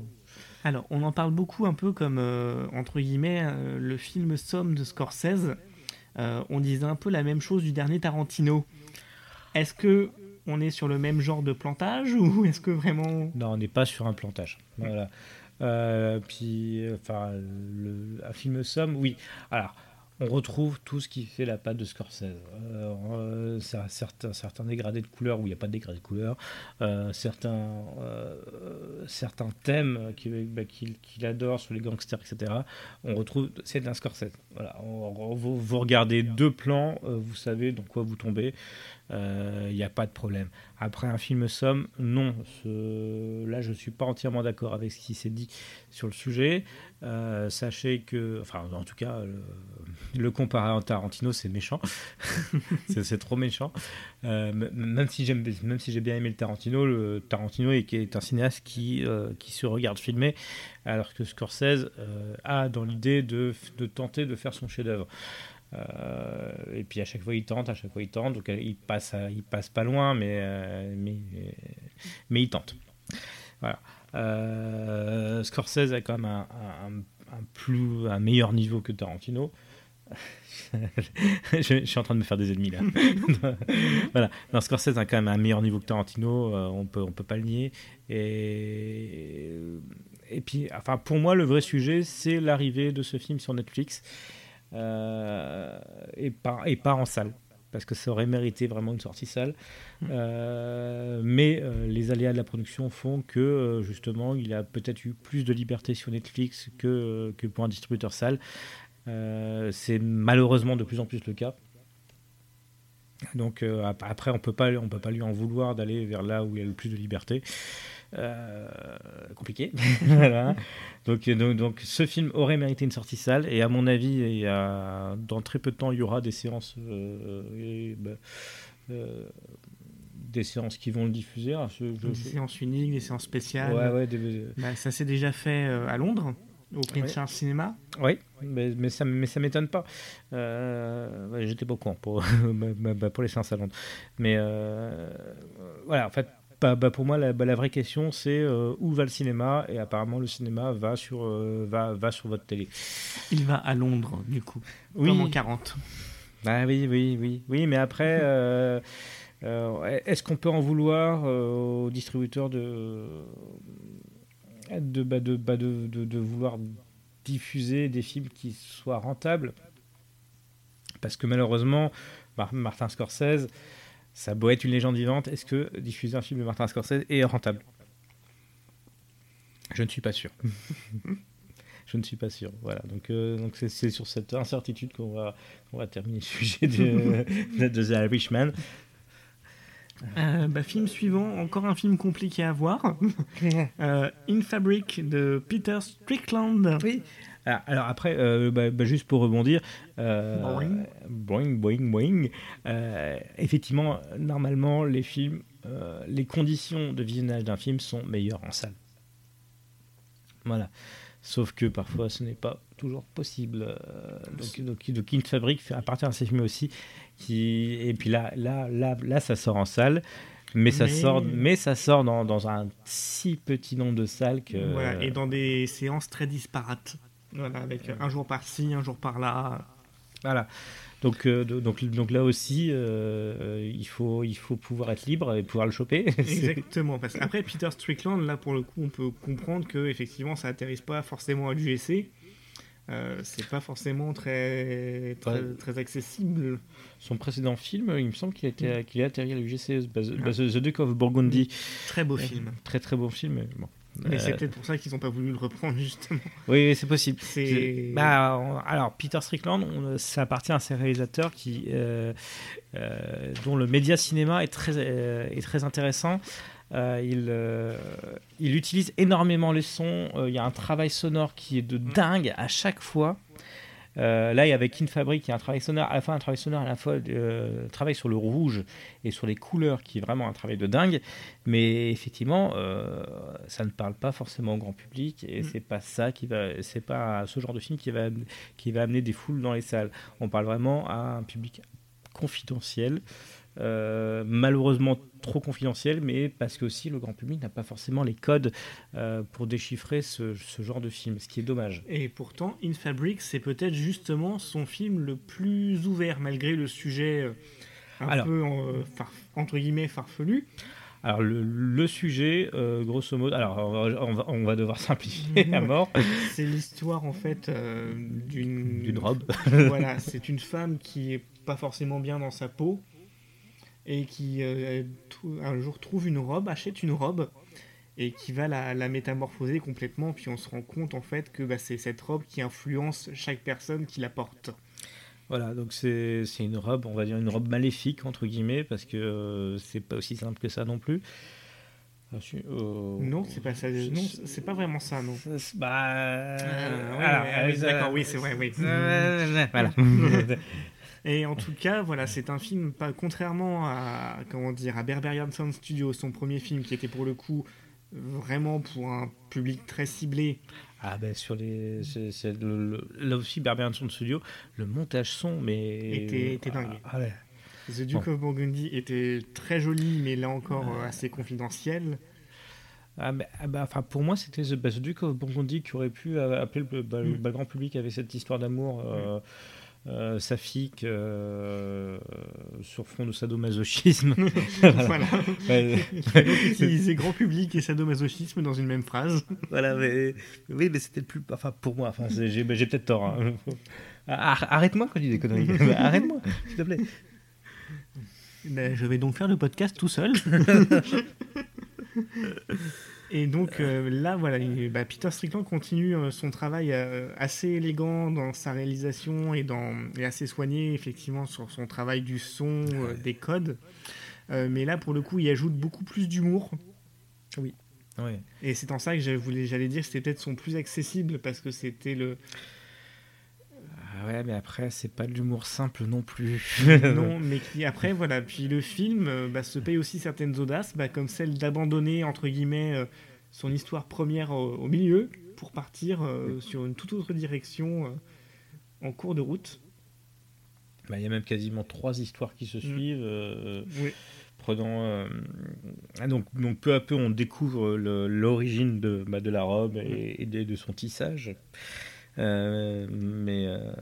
Alors, on en parle beaucoup un peu comme euh, entre guillemets euh, le film somme de Scorsese. Euh, on disait un peu la même chose du dernier Tarantino. Est-ce que on est sur le même genre de plantage ou est-ce que vraiment... Non, on n'est pas sur un plantage. Voilà. Euh, puis, enfin, le, un film somme, oui. Alors, on retrouve tout ce qui fait la patte de Scorsese. Euh, certains, certains dégradés de couleurs où il n'y a pas de dégradés de couleurs. Euh, certains, euh, certains thèmes qu'il, bah, qu'il, qu'il adore sur les gangsters, et cetera. On retrouve... C'est d'un Scorsese. Voilà. On, on, vous, vous regardez deux plans, euh, vous savez dans quoi vous tombez. Il euh, n'y a pas de problème. Après un film somme, non. Ce... Là, je ne suis pas entièrement d'accord avec ce qui s'est dit sur le sujet. Euh, sachez que, enfin, en tout cas, le, le comparer à Tarantino, c'est méchant. c'est, c'est trop méchant. Euh, même, si j'aime, même si j'ai bien aimé le Tarantino, le Tarantino est, est un cinéaste qui, euh, qui se regarde filmer, alors que Scorsese euh, a dans l'idée de, de tenter de faire son chef-d'œuvre. Euh, et puis à chaque fois il tente, à chaque fois il tente, donc il passe, à, il passe pas loin, mais euh, mais, mais il tente. Voilà. Euh, Scorsese a quand même un, un, un plus, un meilleur niveau que Tarantino. je, je suis en train de me faire des ennemis là. Voilà. Non, Scorsese a quand même un meilleur niveau que Tarantino. Euh, on peut, on peut pas le nier. Et et puis, enfin pour moi le vrai sujet c'est l'arrivée de ce film sur Netflix. Euh, et, pas, et pas en salle parce que ça aurait mérité vraiment une sortie salle euh, mais euh, les aléas de la production font que euh, justement il a peut-être eu plus de liberté sur Netflix que, euh, que pour un distributeur salle. Euh, c'est malheureusement de plus en plus le cas, donc euh, après on peut pas, on peut pas lui en vouloir d'aller vers là où il y a le plus de liberté. Euh, compliqué. Voilà. donc, donc, donc ce film aurait mérité une sortie salle et à mon avis il y a, dans très peu de temps il y aura des séances euh, et, bah, euh, des séances qui vont le diffuser, hein, ce, je, des je... séances uniques, des séances spéciales. ouais, ouais, des... Bah, ça s'est déjà fait euh, à Londres au Prince Charles Cinéma. Oui, mais, mais ça mais ça m'étonne pas. Euh, j'étais pas au courant pour, pour les séances à Londres, mais euh, voilà, en fait. Bah, bah pour moi, la, bah la vraie question, c'est euh, où va le cinéma? Et apparemment, le cinéma va sur, euh, va, va sur votre télé. Il va à Londres, du coup, oui. Comme en quarante. Bah, oui, oui, oui. Oui, mais après, euh, euh, est-ce qu'on peut en vouloir euh, aux distributeurs de, de, bah, de, bah, de, de, de vouloir diffuser des films qui soient rentables? Parce que malheureusement, bah, Martin Scorsese... Ça a beau être une légende vivante, est-ce que diffuser un film de Martin Scorsese est rentable? Je ne suis pas sûr. Je ne suis pas sûr. Voilà. Donc, euh, donc c'est, c'est sur cette incertitude qu'on va, qu'on va terminer le sujet de, de The Irishman. Euh, bah, film suivant, encore un film compliqué à voir. euh, In Fabric de Peter Strickland. Oui. Alors, alors après, euh, bah, bah, juste pour rebondir, euh, boing. boing, boing, boing. Euh, effectivement, normalement, les films, euh, les conditions de visionnage d'un film sont meilleures en salle. Voilà. Sauf que parfois, ce n'est pas toujours possible. Euh, donc, donc, donc, In Fabric fait partie de ces films aussi. Qui, et puis là, là, là, là, ça sort en salle. Mais, mais ça sort, mais ça sort dans, dans un si petit nombre de salles que. Voilà, et dans des séances très disparates. Voilà, avec un jour par-ci, un jour par-là. Voilà. Donc, euh, donc, donc là aussi, euh, il faut, il faut pouvoir être libre et pouvoir le choper. Exactement. Parce qu'après, Peter Strickland, là, pour le coup, on peut comprendre qu'effectivement, ça n'atterrisse pas forcément à l'U G C. Euh, c'est pas forcément très, très, ouais. très accessible. Son précédent film, il me semble qu'il a, été, mmh. qu'il a atterri à l'U G C, bah, ah. bah, The Duke of Burgundy. Très beau ouais. film. Très, très beau film. Mais bon. Mais euh... c'est peut-être pour ça qu'ils n'ont pas voulu le reprendre, justement. Oui, c'est possible. C'est... C'est... Bah, on... Alors, Peter Strickland, on... ça appartient à ces réalisateurs qui, euh... Euh... dont le média cinéma est très, euh... est très intéressant. Euh, il, euh... il utilise énormément les sons. Il euh, y a un travail sonore qui est de dingue à chaque fois. Euh, là, avec In Fabric, il y a un travail sonore, à la fois un travail sonore, à la fois euh, un travail sur le rouge et sur les couleurs, qui est vraiment un travail de dingue. Mais effectivement, euh, ça ne parle pas forcément au grand public, et mmh. c'est pas ça qui va, c'est pas ce genre de film qui va qui va amener des foules dans les salles. On parle vraiment à un public confidentiel, euh, malheureusement trop confidentiel, mais parce que aussi le grand public n'a pas forcément les codes euh, pour déchiffrer ce, ce genre de film, ce qui est dommage. Et pourtant, In Fabric, c'est peut-être justement son film le plus ouvert, malgré le sujet un alors, peu, euh, farf, entre guillemets, farfelu. Alors, le, le sujet, euh, grosso modo, alors on va, on va devoir simplifier à mort. C'est l'histoire, en fait, euh, d'une... D'une robe. Voilà, c'est une femme qui n'est pas forcément bien dans sa peau, et qui euh, un jour trouve une robe, achète une robe et qui va la, la métamorphoser complètement, puis on se rend compte en fait que bah, c'est cette robe qui influence chaque personne qui la porte. Voilà, donc c'est, c'est une robe, on va dire une robe maléfique entre guillemets, parce que euh, c'est pas aussi simple que ça non plus. Euh, non, c'est pas ça. Non, c'est pas vraiment ça, non. Bah, euh, ouais, alors, ouais, ouais, euh, d'accord, euh, oui, c'est vrai, oui. Euh, voilà. Et en tout cas, voilà, c'est un film, pas, contrairement à, comment dire, à Berberian Sound Studio, son premier film, qui était pour le coup vraiment pour un public très ciblé. Ah ben, sur les... C'est, c'est le, le, là aussi, Berberian Sound Studio, le montage son, mais... Était, était dingue. Ah, ah ouais. The Duke bon. of Burgundy était très joli, mais là encore euh... assez confidentiel. Ah bah, bah, enfin, pour moi, c'était The, bah, The Duke of Burgundy qui aurait pu appeler le, bah, mm. le grand public avec cette histoire d'amour... Euh, mm. Euh, sa fille euh, sur fond de sadomasochisme. Voilà. Voilà. Ouais. Utiliser grand public et sadomasochisme dans une même phrase. Voilà, mais oui, mais c'était le plus. Enfin, pour moi, enfin, c'est... j'ai, j'ai peut-être tort. Hein. Arrête-moi quand tu dis des conneries. Arrête-moi, s'il te plaît. Ben, je vais donc faire le podcast tout seul. Et donc euh, là, voilà, et, bah, Peter Strickland continue euh, son travail euh, assez élégant dans sa réalisation et, dans, et assez soigné, effectivement, sur son travail du son, euh, des codes. Euh, mais là, pour le coup, il ajoute beaucoup plus d'humour. Oui. oui. Et c'est en ça que je voulais, j'allais dire que c'était peut-être son plus accessible, parce que c'était le... Ouais, mais après, c'est pas de l'humour simple non plus. Non, mais qui, après, voilà. Puis le film euh, bah, se paye aussi certaines audaces, bah, comme celle d'abandonner, entre guillemets, euh, son histoire première au, au milieu pour partir euh, sur une toute autre direction euh, en cours de route. Bah, y a même quasiment trois histoires qui se suivent. Mmh. Euh, oui. Prenant, euh, donc, donc, peu à peu, on découvre le, l'origine de, bah, de la robe et, et de, de son tissage. Euh, mais euh...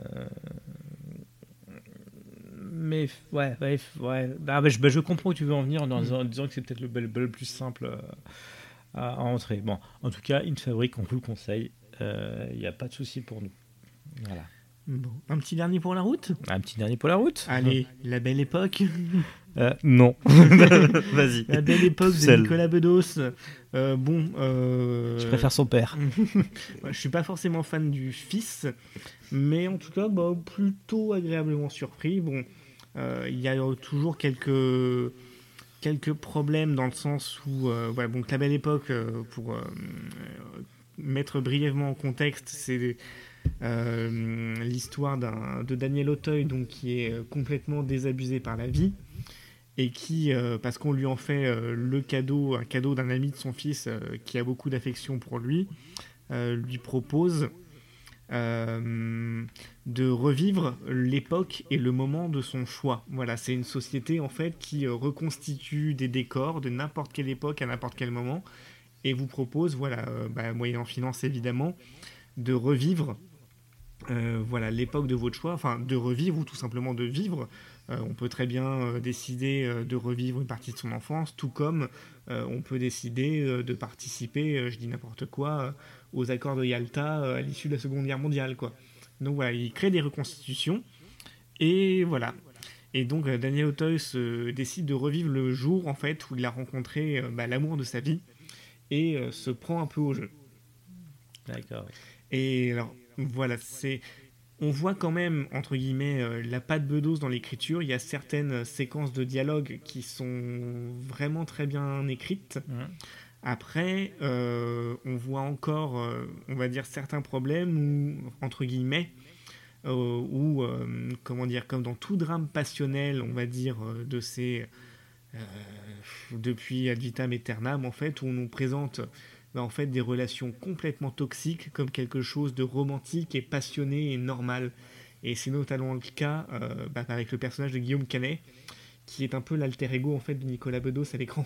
mais ouais ouais, ouais. Ah, bah, je, bah, je comprends où tu veux en venir en, en, en disant que c'est peut-être le, le, le plus simple euh, à, à entrer. Bon, en tout cas, In Fabric, on vous le conseille, il euh, n'y a pas de souci pour nous. Voilà. Bon. Un petit dernier pour la route. Un petit dernier pour la route. Allez, mmh. La Belle Époque. Euh, non. Vas-y. La Belle Époque de Nicolas Bedos. Euh, bon. Euh... Je préfère son père. Je suis pas forcément fan du fils, mais en tout cas, bah, plutôt agréablement surpris. Bon, il euh, y a toujours quelques quelques problèmes dans le sens où euh, ouais, bon, La Belle Époque, euh, pour euh, mettre brièvement en contexte, c'est euh, l'histoire d'un, de Daniel Auteuil, donc, qui est complètement désabusé par la vie et qui, euh, parce qu'on lui en fait euh, le cadeau, un cadeau d'un ami de son fils euh, qui a beaucoup d'affection pour lui, euh, lui propose Euh, de revivre l'époque et le moment de son choix. Voilà, c'est une société en fait qui reconstitue des décors de n'importe quelle époque à n'importe quel moment et vous propose, voilà, euh, bah, moyennant finance évidemment, de revivre euh, voilà, l'époque de votre choix, enfin de revivre ou tout simplement de vivre. Euh, on peut très bien euh, décider euh, de revivre une partie de son enfance, tout comme euh, on peut décider euh, de participer, euh, je dis n'importe quoi, euh, aux accords de Yalta à l'issue de la Seconde Guerre mondiale, quoi. Donc voilà, il crée des reconstitutions, et voilà. Et donc Daniel Auteuil se décide de revivre le jour, en fait, où il a rencontré bah, l'amour de sa vie, et euh, se prend un peu au jeu. D'accord. Et alors, voilà, c'est... On voit quand même, entre guillemets, euh, la patte Bedos dans l'écriture. Il y a certaines séquences de dialogue qui sont vraiment très bien écrites. Mmh. Après, euh, on voit encore, euh, on va dire, certains problèmes, où, entre guillemets, euh, où, euh, comment dire, comme dans tout drame passionnel, on va dire, euh, de ces... Euh, depuis Ad Vitam Aeternam, en fait, où on nous présente bah, en fait, des relations complètement toxiques comme quelque chose de romantique et passionné et normal. Et c'est notamment le cas euh, bah, avec le personnage de Guillaume Canet, qui est un peu l'alter ego, en fait, de Nicolas Bedos à l'écran.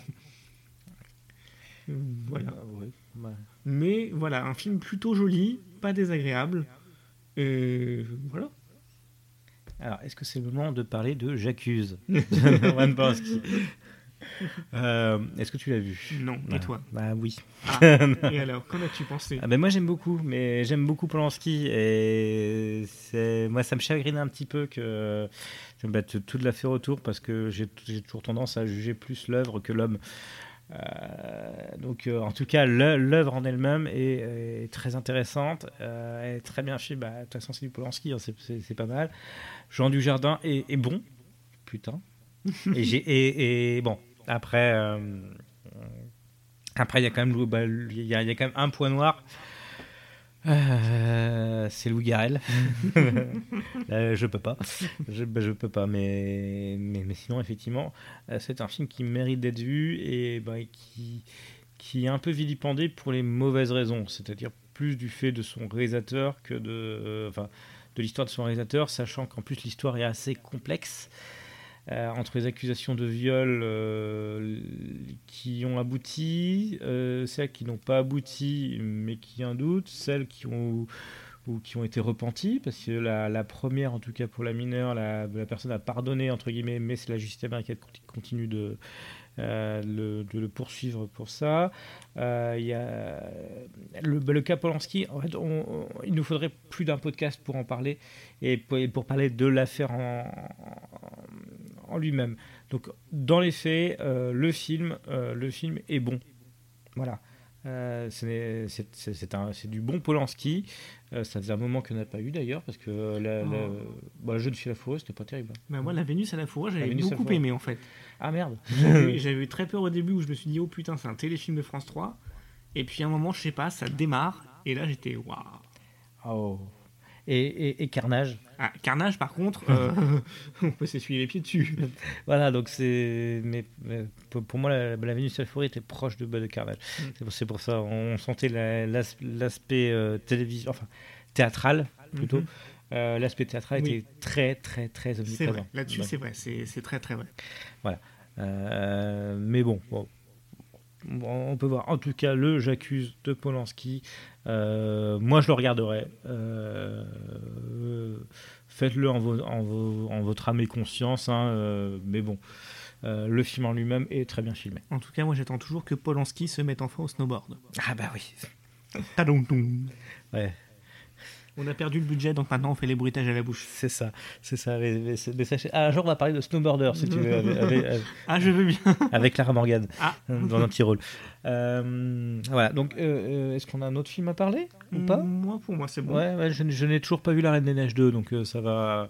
Voilà. Ouais, ouais. Mais voilà, un film plutôt joli, pas désagréable. Euh, voilà. Alors, est-ce que c'est le moment de parler de J'accuse de Roman Polanski? Euh, est-ce que tu l'as vu? Non, et ah, toi? Bah oui. Ah, et alors, qu'en as-tu pensé? Ah, ben moi j'aime beaucoup, mais j'aime beaucoup Polanski et c'est... moi ça me chagrine un petit peu que je me batte tout de la faire autour parce que j'ai, j'ai toujours tendance à juger plus l'œuvre que l'homme. Euh, donc euh, en tout cas l'œuvre en elle-même est, est très intéressante, euh, est très bien filmée. Bah, de toute façon c'est du Polanski, hein, c'est, c'est, c'est pas mal. Jean Dujardin est, est bon, putain. et, j'ai, et, et bon après euh, après il y a quand même bah, il y, y a quand même un point noir. Euh, c'est Louis Garrel. Là, je peux pas, je, je peux pas, mais, mais, mais sinon effectivement, c'est un film qui mérite d'être vu et bah, qui, qui est un peu vilipendé pour les mauvaises raisons, c'est-à-dire plus du fait de son réalisateur que de, euh, enfin, de l'histoire de son réalisateur, sachant qu'en plus l'histoire est assez complexe. Euh, entre les accusations de viol euh, qui ont abouti, euh, celles qui n'ont pas abouti mais qui ont un doute, celles qui ont, ou, qui ont été repenties, parce que la, la première, en tout cas pour la mineure, la, la personne a pardonné, entre guillemets, mais c'est la justice américaine qui continue de, euh, le, de le poursuivre pour ça. Euh, y a le, le cas Polanski, en fait, on, on, il nous faudrait plus d'un podcast pour en parler, et pour, et pour parler de l'affaire en... en en lui-même. Donc dans les faits, euh, le film, euh, le film est bon. Voilà, euh, c'est, c'est, c'est, c'est, un, c'est du bon Polanski. Euh, ça faisait un moment qu'on n'a pas eu d'ailleurs parce que euh, la, oh. la, bah, le jeu de fil à la fourrure c'était pas terrible. Bah moi la Vénus à la fourrure j'avais la beaucoup aimé en fait. Ah merde. j'avais, j'avais eu très peur au début où je me suis dit oh putain c'est un téléfilm de France trois et puis à un moment je sais pas ça démarre et là j'étais waouh. Oh. Et, et, et Carnage. Ah, Carnage, par contre, euh, on peut s'essuyer les pieds dessus. Voilà, donc c'est. Mais, mais pour, pour moi, la, la Vénus Alphorie était proche de, de Carnage. Mm. C'est, pour, c'est pour ça, on sentait la, l'as, l'aspect euh, télévision, enfin théâtral plutôt. Mm-hmm. Euh, l'aspect théâtral oui. était très, très, très omniprésent. C'est vrai. Là-dessus, ouais. c'est vrai, c'est, c'est très, très vrai. Voilà. Euh, mais bon, bon. Bon, on peut voir. En tout cas, le J'accuse de Polanski, euh, moi je le regarderai. Euh, euh, faites-le en, vo- en, vo- en votre âme et conscience. Hein, euh, mais bon, euh, le film en lui-même est très bien filmé. En tout cas, moi j'attends toujours que Polanski se mette enfin au snowboard. Ah bah oui. Tadonton. Ouais. On a perdu le budget, donc maintenant on fait les bruitages à la bouche. C'est ça, c'est ça. Mais, mais, mais sachez... Ah, genre on va parler de snowboarder, si tu veux. Avec, avec, avec, ah, je veux bien. Avec Clara Morgan, ah. dans un petit rôle. Euh, voilà, donc euh, est-ce qu'on a un autre film à parler ou pas? Moi, pour moi, c'est bon. Ouais, ouais je, je n'ai toujours pas vu La Reine des Neiges deux, donc euh, ça va...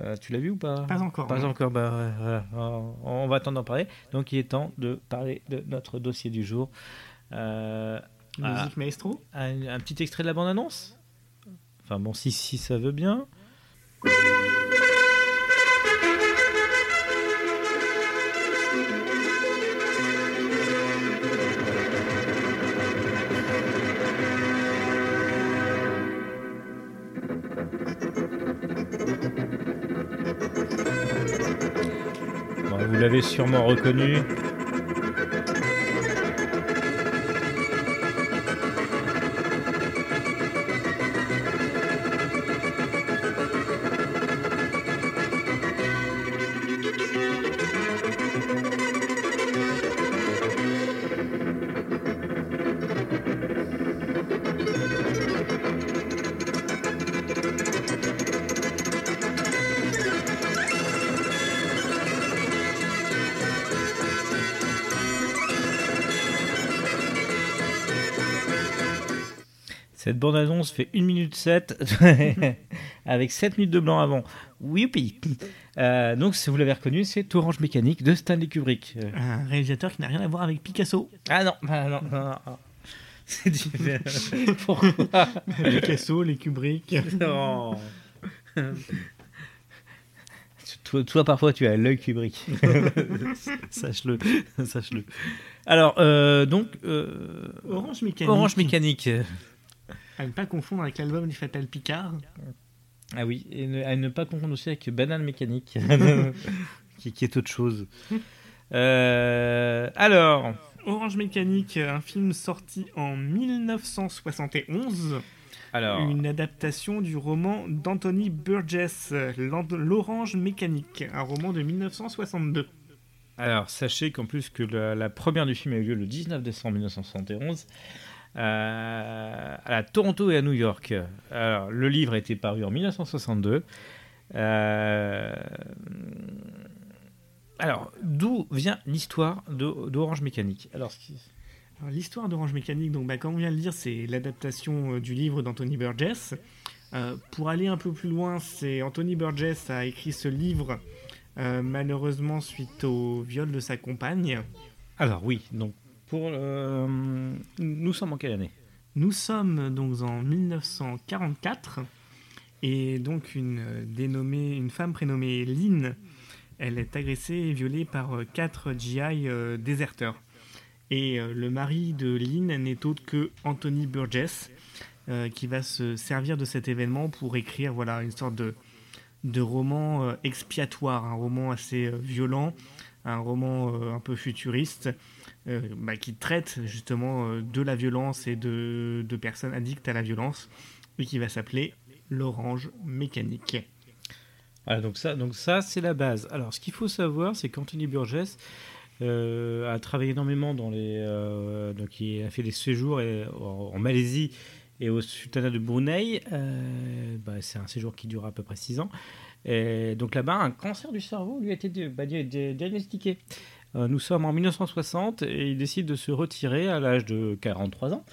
Euh, tu l'as vu ou pas ? Pas encore. Pas ouais. encore. Bah, euh, on va attendre d'en parler. Donc, il est temps de parler de notre dossier du jour. Euh, Musique ah, maestro. Un, un petit extrait de la bande-annonce. Enfin bon, si si ça veut bien. Vous l'avez sûrement reconnu. Cette bande-annonce fait une minute sept avec sept minutes de blanc avant. Youpi. Euh, donc, si vous l'avez reconnu, c'est Orange Mécanique de Stanley Kubrick. Un réalisateur qui n'a rien à voir avec Picasso. Ah non, ah non, non, non. C'est différent. Pourquoi Picasso, les Kubrick. Non. Toi, toi, parfois, tu as l'œil Kubrick. Sache-le. Sache-le. Alors, euh, donc... Euh, Orange Mécanique. Orange Mécanique. À ne pas confondre avec l'album du Fatal Picard. Ah oui, et ne, à ne pas confondre aussi avec Banane Mécanique, qui, qui est autre chose. Euh, alors, Orange Mécanique, un film sorti en dix-neuf cent soixante et onze. Alors, une adaptation du roman d'Anthony Burgess, L'Orange Mécanique, un roman de dix-neuf cent soixante-deux. Alors, sachez qu'en plus que la, la première du film a eu lieu le dix-neuf décembre mille neuf cent soixante et onze. Euh, à Toronto et à New York. Alors, le livre a été paru en dix-neuf cent soixante-deux. Euh... Alors, d'où vient l'histoire de, d'Orange Mécanique ? Alors, Alors, l'histoire d'Orange Mécanique, donc, bah, comme on vient de le dire, c'est l'adaptation euh, du livre d'Anthony Burgess. Euh, pour aller un peu plus loin, c'est Anthony Burgess a écrit ce livre, euh, malheureusement, suite au viol de sa compagne. Alors, oui, donc, Pour, euh, nous sommes en quelle année ? Nous sommes donc en dix-neuf cent quarante-quatre et donc une, dénommée, une femme prénommée Lynn, elle est agressée et violée par quatre G I euh, déserteurs. Et euh, le mari de Lynn n'est autre que Anthony Burgess euh, qui va se servir de cet événement pour écrire voilà, une sorte de, de roman euh, expiatoire, un roman assez euh, violent, un roman euh, un peu futuriste. Euh, bah, qui traite justement euh, de la violence et de, de personnes addictes à la violence et qui va s'appeler l'Orange Mécanique. Voilà, donc ça, donc ça c'est la base. Alors ce qu'il faut savoir, c'est qu'Anthony Burgess euh, a travaillé énormément dans les euh, donc il a fait des séjours et, en, en Malaisie et au sultanat de Brunei. Euh, bah, c'est un séjour qui dure à peu près six ans et donc là-bas un cancer du cerveau lui a été bah, diagnostiqué. Nous sommes en dix-neuf cent soixante et il décide de se retirer à l'âge de quarante-trois ans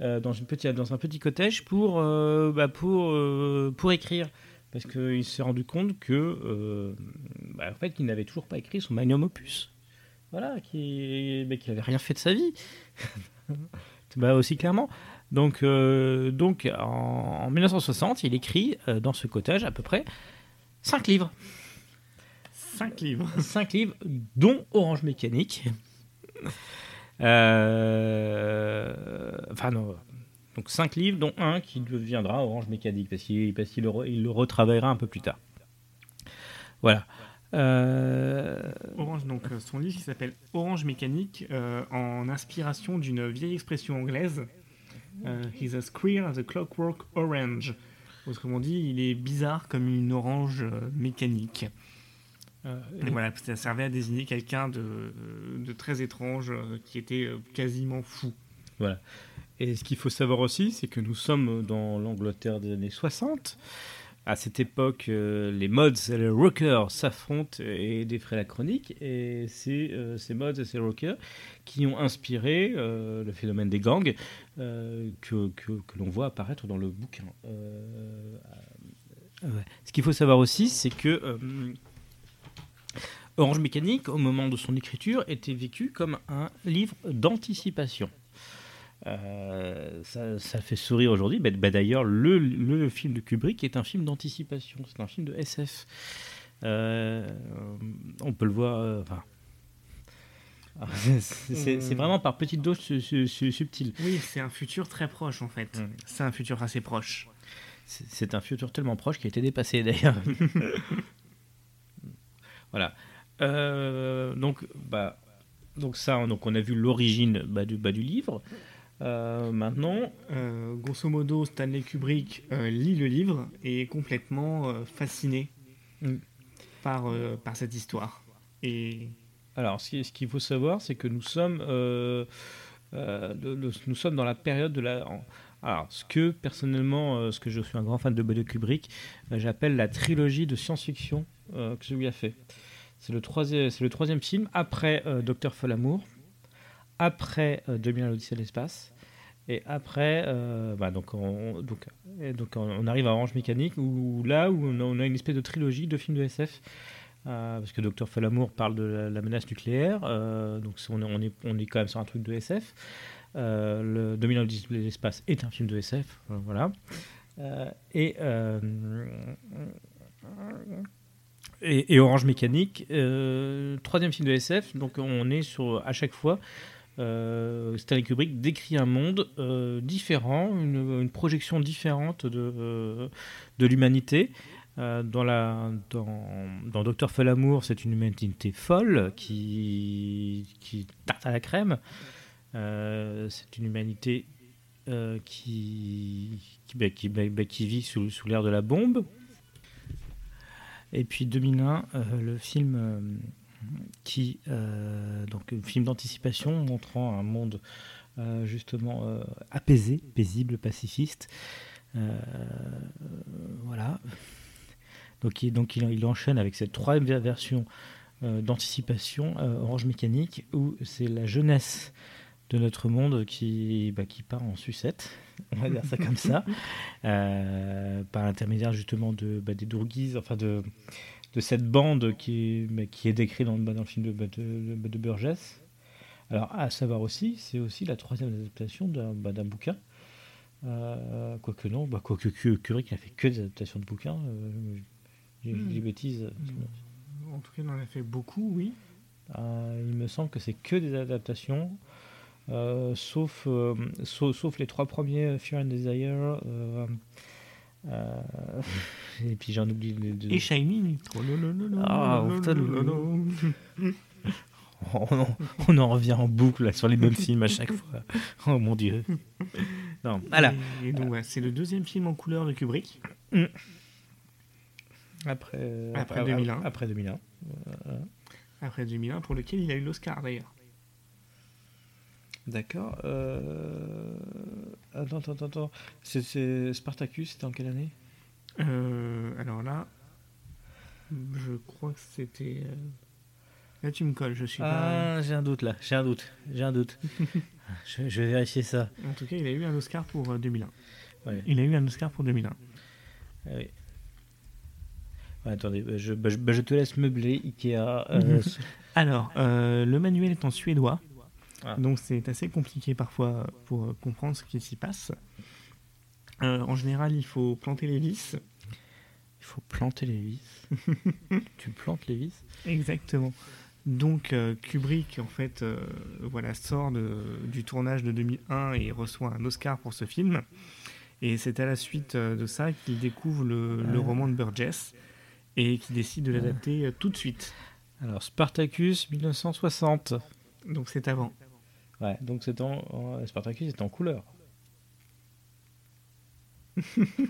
euh, dans, une petite, dans un petit cottage pour, euh, bah pour, euh, pour écrire. Parce qu'il s'est rendu compte que, euh, bah en fait, il n'avait toujours pas écrit son magnum opus. Voilà, qu'il n'avait rien fait de sa vie. bah aussi clairement. Donc, euh, donc en, en dix-neuf cent soixante, il écrit euh, dans ce cottage à peu près cinq livres. cinq livres. cinq livres, dont Orange Mécanique. Euh... Enfin, non. Donc, cinq livres, dont un qui deviendra Orange Mécanique, parce qu'il, parce qu'il le, il le retravaillera un peu plus tard. Voilà. Euh... Orange, donc, son livre qui s'appelle Orange Mécanique, euh, en inspiration d'une vieille expression anglaise. Euh, He's as queer as a clockwork orange. Autrement dit, il est bizarre comme une orange euh, mécanique. Et voilà, ça servait à désigner quelqu'un de, de très étrange qui était quasiment fou. Voilà. Et ce qu'il faut savoir aussi, c'est que nous sommes dans l'Angleterre des années soixante. À cette époque, les mods et les rockers s'affrontent et défraient la chronique. Et c'est euh, ces mods et ces rockers qui ont inspiré euh, le phénomène des gangs euh, que, que, que l'on voit apparaître dans le bouquin. Euh, Euh, ce qu'il faut savoir aussi, c'est que euh, Orange Mécanique, au moment de son écriture, était vécu comme un livre d'anticipation. Euh, ça, ça fait sourire aujourd'hui. Bah, bah, d'ailleurs, le, le film de Kubrick est un film d'anticipation. C'est un film de S F. Euh, on peut le voir... Euh, enfin, c'est, c'est vraiment par petites doses su, su, su, subtiles. Oui, c'est un futur très proche, en fait. Mmh. C'est un futur assez proche. C'est, c'est un futur tellement proche qui a été dépassé, d'ailleurs. Voilà. Euh, donc, bah... Donc ça, donc on a vu l'origine bah, du, bah, du livre. Euh, maintenant, euh, grosso modo, Stanley Kubrick euh, lit le livre et est complètement euh, fasciné mm. par, euh, par cette histoire. Et... Alors, ce, ce qu'il faut savoir, c'est que nous sommes, euh, euh, le, le, nous sommes dans la période de la... En, alors, ce que, personnellement, euh, ce que je suis un grand fan de, de Kubrick, euh, j'appelle la trilogie de science-fiction euh, que celui a fait. C'est le, troisième, c'est le troisième film, après euh, Docteur Folamour, après euh, deux mille un l'Odyssée de l'espace, et après, euh, bah, donc, on, donc, donc on arrive à Orange Mécanique, où, où là où on a, on a une espèce de trilogie de films de S F, euh, parce que Docteur Folamour parle de la, la menace nucléaire, euh, donc on est, on, est, on est quand même sur un truc de S F. Euh, le deux mille un l'Odyssée de l'espace est un film de S F, voilà. Euh, et... Euh, Et, et Orange Mécanique, euh, troisième film de S F, donc on est sur, à chaque fois, euh, Stanley Kubrick décrit un monde euh, différent, une, une projection différente de, euh, de l'humanité. Euh, dans, la, dans, dans Docteur Folamour, c'est une humanité folle qui, qui tarte à la crème, euh, c'est une humanité euh, qui, qui, bah, qui, bah, bah, qui vit sous, sous l'ère de la bombe. Et puis deux mille un, euh, le film euh, qui euh, donc un film d'anticipation montrant un monde euh, justement euh, apaisé, paisible, pacifiste, euh, voilà. Donc, il, donc il, il enchaîne avec cette troisième version euh, d'anticipation euh, Orange Mécanique où c'est la jeunesse de notre monde qui, bah, qui part en sucette, on va dire ça comme ça, euh, par l'intermédiaire justement de, bah, des dourguises, enfin de, de cette bande qui, bah, qui est décrite dans, bah, dans le film de, de, de, de Burgess. Alors à savoir aussi, c'est aussi la troisième adaptation d'un, bah, d'un bouquin, euh, quoique non, bah, quoique Kubrick n'a fait que des adaptations de bouquins, euh, j'ai dit des bêtises. En tout cas, il en a fait beaucoup, oui. Euh, il me semble que c'est que des adaptations. Euh, sauf, euh, sauf, sauf les trois premiers uh, Fear and Desire euh, euh, et puis j'en oublie les deux et Shining. Ah putain, on en revient en boucle là, sur les mêmes films à chaque fois. Oh mon dieu. Non, voilà. Et, et donc, ouais, c'est le deuxième film en couleur de Kubrick après, euh, après, après deux mille un après deux mille un, voilà. Après deux mille un pour lequel il a eu l'Oscar d'ailleurs. D'accord. Euh... Attends, attends, attends. C'est, c'est Spartacus, c'était en quelle année ? euh, Alors là, je crois que c'était... Là, tu me colles, je suis ah, pas... j'ai un doute, là. J'ai un doute. J'ai un doute. je, je vais vérifier ça. En tout cas, il a eu un Oscar pour deux mille un. Ouais. Il a eu un Oscar pour deux mille un. Ah oui. Ouais, attendez, je, bah, je, bah, je te laisse meubler, Ikea. Euh... alors, euh, le manuel est en suédois. Ah. Donc c'est assez compliqué parfois pour euh, comprendre ce qui s'y passe. Euh, en général, il faut planter les vis. Il faut planter les vis. Tu plantes les vis ? Exactement. Donc euh, Kubrick en fait euh, voilà sort de, du tournage de deux mille un et reçoit un Oscar pour ce film. Et c'est à la suite de ça qu'il découvre le, ah. le roman de Burgess et qu'il décide de l'adapter ah. tout de suite. Alors Spartacus dix-neuf cent soixante. Donc c'est avant. Ouais, donc c'est en, en Spartacus est en couleur. Donc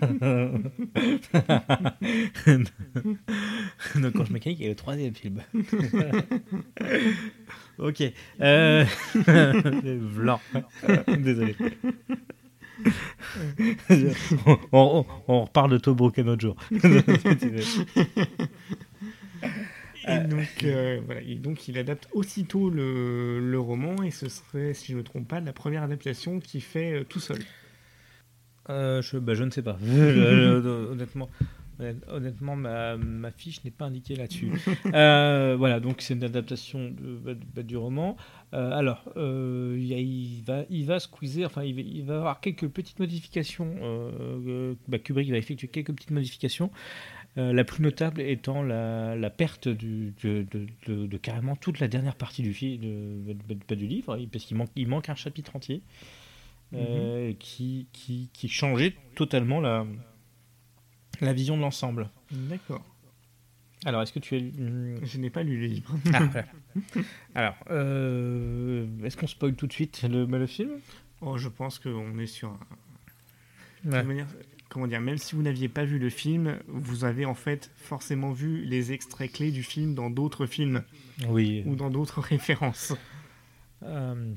Orange Mécanique est le troisième film. Ok. Euh... Blanc. Désolé. on, on, on repart de Tobruk un autre jour. Et donc, euh, voilà, et donc il adapte aussitôt le, le roman et ce serait, si je ne me trompe pas, la première adaptation qu'il fait euh, tout seul. Euh, je, bah, je ne sais pas. je, je, honnêtement, Honnêtement, ma, ma fiche n'est pas indiquée là-dessus. euh, voilà, donc c'est une adaptation de, de, du roman. Euh, alors, euh, y a, il, va, il va squeezer, enfin, il va, il va avoir quelques petites modifications. Euh, bah, Kubrick va effectuer quelques petites modifications. Euh, la plus notable étant la, la perte du, de, de, de, de carrément toute la dernière partie du, fi, de, de, de, du livre, parce qu'il manque, il manque un chapitre entier euh, mm-hmm. qui, qui, qui changeait totalement la, la vision de l'ensemble. D'accord. Alors, est-ce que tu as lu... Je n'ai pas lu les livres. Ah, voilà. Alors, euh, est-ce qu'on spoil tout de suite le, le film ? Oh, je pense qu'on est sur un... Ouais. De manière... Comment dire, même si vous n'aviez pas vu le film, vous avez en fait forcément vu les extraits clés du film dans d'autres films, oui, ou dans d'autres références. Euh,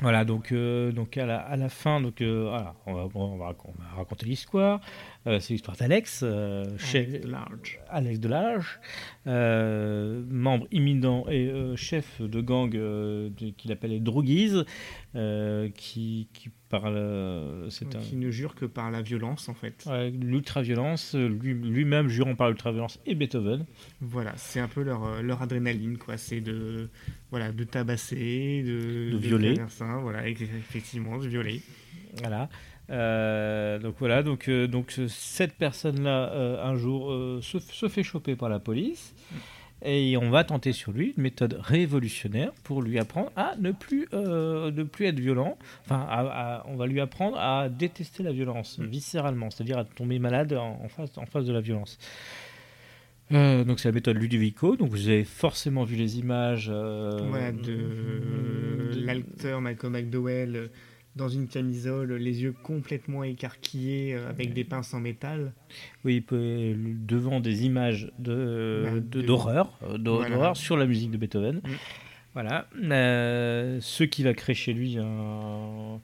voilà, donc euh, donc à la à la fin, donc euh, voilà, on va, on va on va raconter l'histoire. Euh, c'est l'histoire d'Alex, euh, chef Delarge. Alex Delarge, euh, membre imminent et euh, chef de gang euh, de, qu'il appelle les Droguises, euh, qui, qui par le, c'est donc, un... qui ne jure que par la violence en fait. Ouais, l'ultra-violence, lui, lui-même jurant par l'ultra-violence et Beethoven. Voilà, c'est un peu leur leur adrénaline quoi, c'est de voilà de tabasser, de, de violer, de traversin, voilà, effectivement de violer. Voilà. Euh, donc voilà, donc, euh, donc cette personne-là, euh, un jour, euh, se, se fait choper par la police et on va tenter sur lui une méthode révolutionnaire pour lui apprendre à ne plus, euh, ne plus être violent. Enfin, à, à, on va lui apprendre à détester la violence viscéralement, c'est-à-dire à tomber malade en, en, face, en face de la violence. Euh, donc c'est la méthode Ludovico, donc vous avez forcément vu les images euh, ouais, de, euh, de l'acteur Malcolm McDowell dans une camisole, les yeux complètement écarquillés, euh, avec des pinces en métal. Oui, devant des images de, bah, de, de... d'horreur, d'horreur voilà, sur la musique de Beethoven. Mmh. Voilà. Euh, ce qui va créer chez lui un,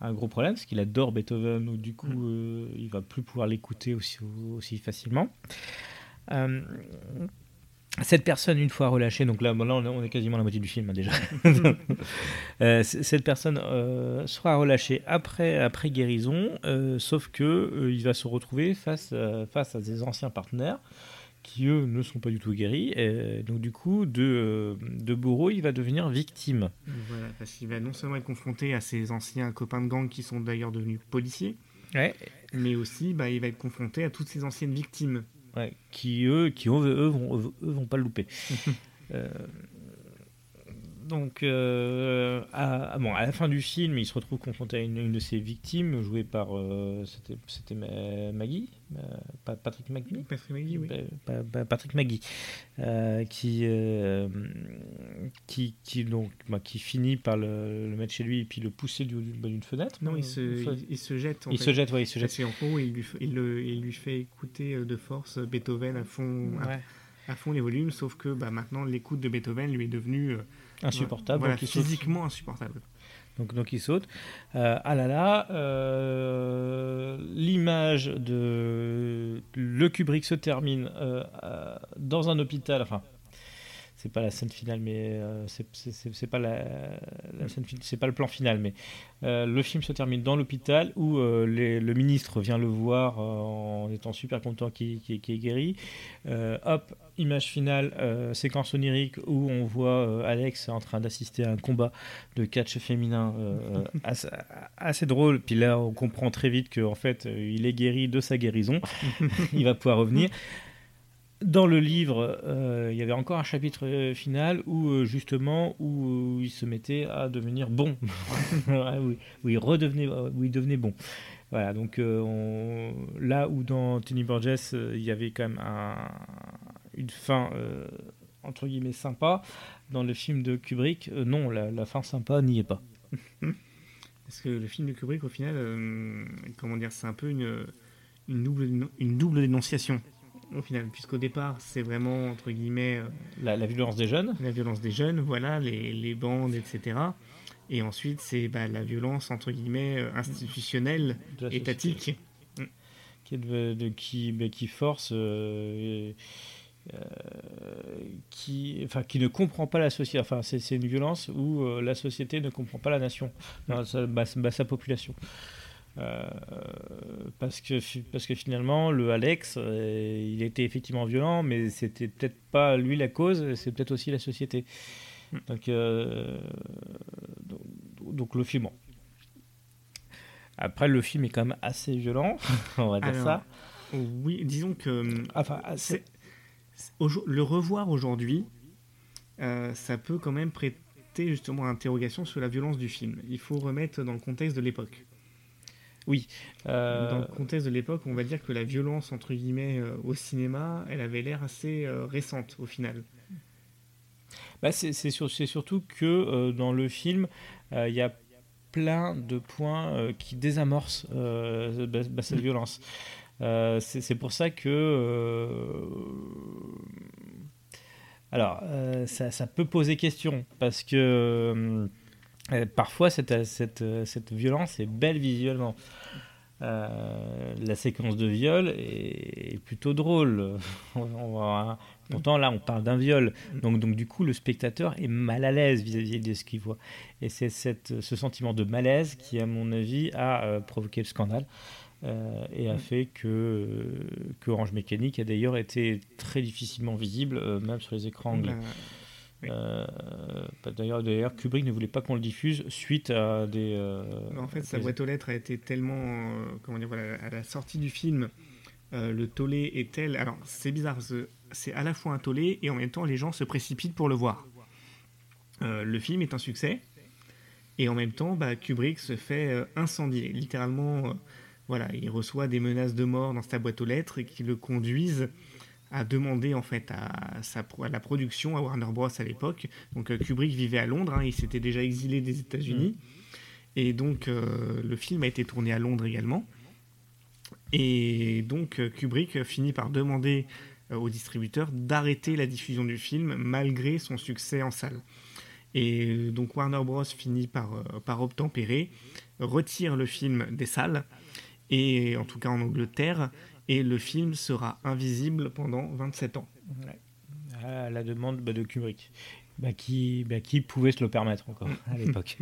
un gros problème, c'est qu'il adore Beethoven, donc du coup, mmh. euh, il ne va plus pouvoir l'écouter aussi, aussi facilement. Euh, Cette personne, une fois relâchée, donc là, bon, là on est quasiment à la moitié du film hein, déjà. euh, cette personne euh, sera relâchée après, après guérison, euh, sauf qu'il euh, va se retrouver face, euh, face à des anciens partenaires qui, eux, ne sont pas du tout guéris. Et donc, du coup, de, euh, de bourreau, il va devenir victime. Voilà, parce qu'il va non seulement être confronté à ses anciens copains de gang qui sont d'ailleurs devenus policiers, ouais, mais aussi bah, il va être confronté à toutes ses anciennes victimes. Ouais, qui eux, qui eux, eux, vont, eux vont pas le louper. euh, donc, euh, à, bon, à la fin du film, il se retrouve confronté à une, une de ses victimes, jouée par euh, c'était, c'était Maggie, euh, pas Patrick Maggie, Patrick Maggie, oui, pas, pas, Patrick Maggie, euh, qui, euh, qui, qui donc, bah, qui finit par le, le mettre chez lui et puis le pousser du, bah, d'une fenêtre. Non, euh, il se, il, il se jette. En il fait. se jette, oui, il se jette. C'est en fond, il lui, il, le, il lui fait écouter de force Beethoven à fond, ouais, à, à fond les volumes, sauf que bah, maintenant l'écoute de Beethoven lui est devenue euh, insupportable, voilà, donc il physiquement saute. insupportable. Donc, donc il saute. Euh, ah là là, euh, l'image de le Kubrick se termine euh, euh, dans un hôpital. Enfin, c'est pas la scène finale, mais euh, c'est, c'est, c'est, c'est pas la, la scène, c'est pas le plan final, mais euh, le film se termine dans l'hôpital où euh, les, le ministre vient le voir euh, en étant super content qu'il, qu'il, qu'il est guéri. Euh, hop. Image finale, euh, séquence onirique où on voit euh, Alex en train d'assister à un combat de catch féminin euh, assez, assez drôle. Puis là, on comprend très vite qu'en fait, il est guéri de sa guérison. Il va pouvoir revenir. Dans le livre, euh, il y avait encore un chapitre euh, final où euh, justement où, où il se mettait à devenir bon, où, où il redevenait, où il devenait bon. Voilà, donc euh, on, là où dans Tony Burgess, euh, il y avait quand même un, une fin euh, entre guillemets sympa, dans le film de Kubrick, euh, non, la, la fin sympa n'y est pas. Parce que le film de Kubrick, au final, euh, comment dire, c'est un peu une, une, double, une double dénonciation. Au final, puisqu'au départ, c'est vraiment, entre guillemets... Euh, la, la violence des jeunes. La violence des jeunes, voilà, les, les bandes, et cetera. Et ensuite, c'est bah, la violence, entre guillemets, institutionnelle, étatique. Qui, de, de, qui, bah, qui force... Euh, euh, qui, enfin, qui ne comprend pas la société. Enfin, c'est, c'est une violence où euh, la société ne comprend pas la nation, enfin, sa, bah, bah, sa population. Euh, parce que parce que finalement le Alex euh, il était effectivement violent, mais c'était peut-être pas lui la cause, c'est peut-être aussi la société. Donc euh, donc, donc le film. Bon. Après le film est quand même assez violent, on va dire. Alors, ça. Oui, disons que enfin c'est, c'est, le revoir aujourd'hui, euh, ça peut quand même prêter justement à interrogation sur la violence du film. Il faut remettre dans le contexte de l'époque. Oui. Euh... Dans le contexte de l'époque, on va dire que la violence, entre guillemets, euh, au cinéma, elle avait l'air assez euh, récente, au final. Bah c'est, c'est, sur, c'est surtout que euh, dans le film, il euh, y a plein de points euh, qui désamorcent euh, bah, bah, cette violence. Euh, c'est, c'est pour ça que... Euh... Alors, euh, ça, ça peut poser question, parce que... Euh, Euh, parfois, cette, cette, cette violence est belle visuellement. Euh, la séquence de viol est, est plutôt drôle. on, pourtant, là, on parle d'un viol. Donc, donc, du coup, le spectateur est mal à l'aise vis-à-vis de ce qu'il voit. Et c'est cette, ce sentiment de malaise qui, à mon avis, a euh, provoqué le scandale euh, et a fait que, euh, que Orange Mécanique a d'ailleurs été très difficilement visible, euh, même sur les écrans anglais. Euh, d'ailleurs, d'ailleurs, Kubrick ne voulait pas qu'on le diffuse suite à des. Euh, en fait, sa des... boîte aux lettres a été tellement, euh, comment dire, voilà, à la sortie du film, euh, le tollé est tel. Alors, c'est bizarre, c'est à la fois un tollé et en même temps, les gens se précipitent pour le voir. Euh, le film est un succès et en même temps, bah, Kubrick se fait incendier. Littéralement, euh, voilà, il reçoit des menaces de mort dans sa boîte aux lettres et qui le conduisent a demandé en fait à, sa, à la production, à Warner Bros à l'époque. Donc Kubrick vivait à Londres, hein, il s'était déjà exilé des États-Unis, et donc euh, le film a été tourné à Londres également. Et donc Kubrick finit par demander euh, au distributeur d'arrêter la diffusion du film malgré son succès en salle. Et donc Warner Bros finit par, euh, par obtempérer, retire le film des salles, et en tout cas en Angleterre. Et le film sera invisible pendant vingt-sept ans. Ouais. À la demande bah, de Kubrick. Bah, qui, bah, qui pouvait se le permettre encore à l'époque.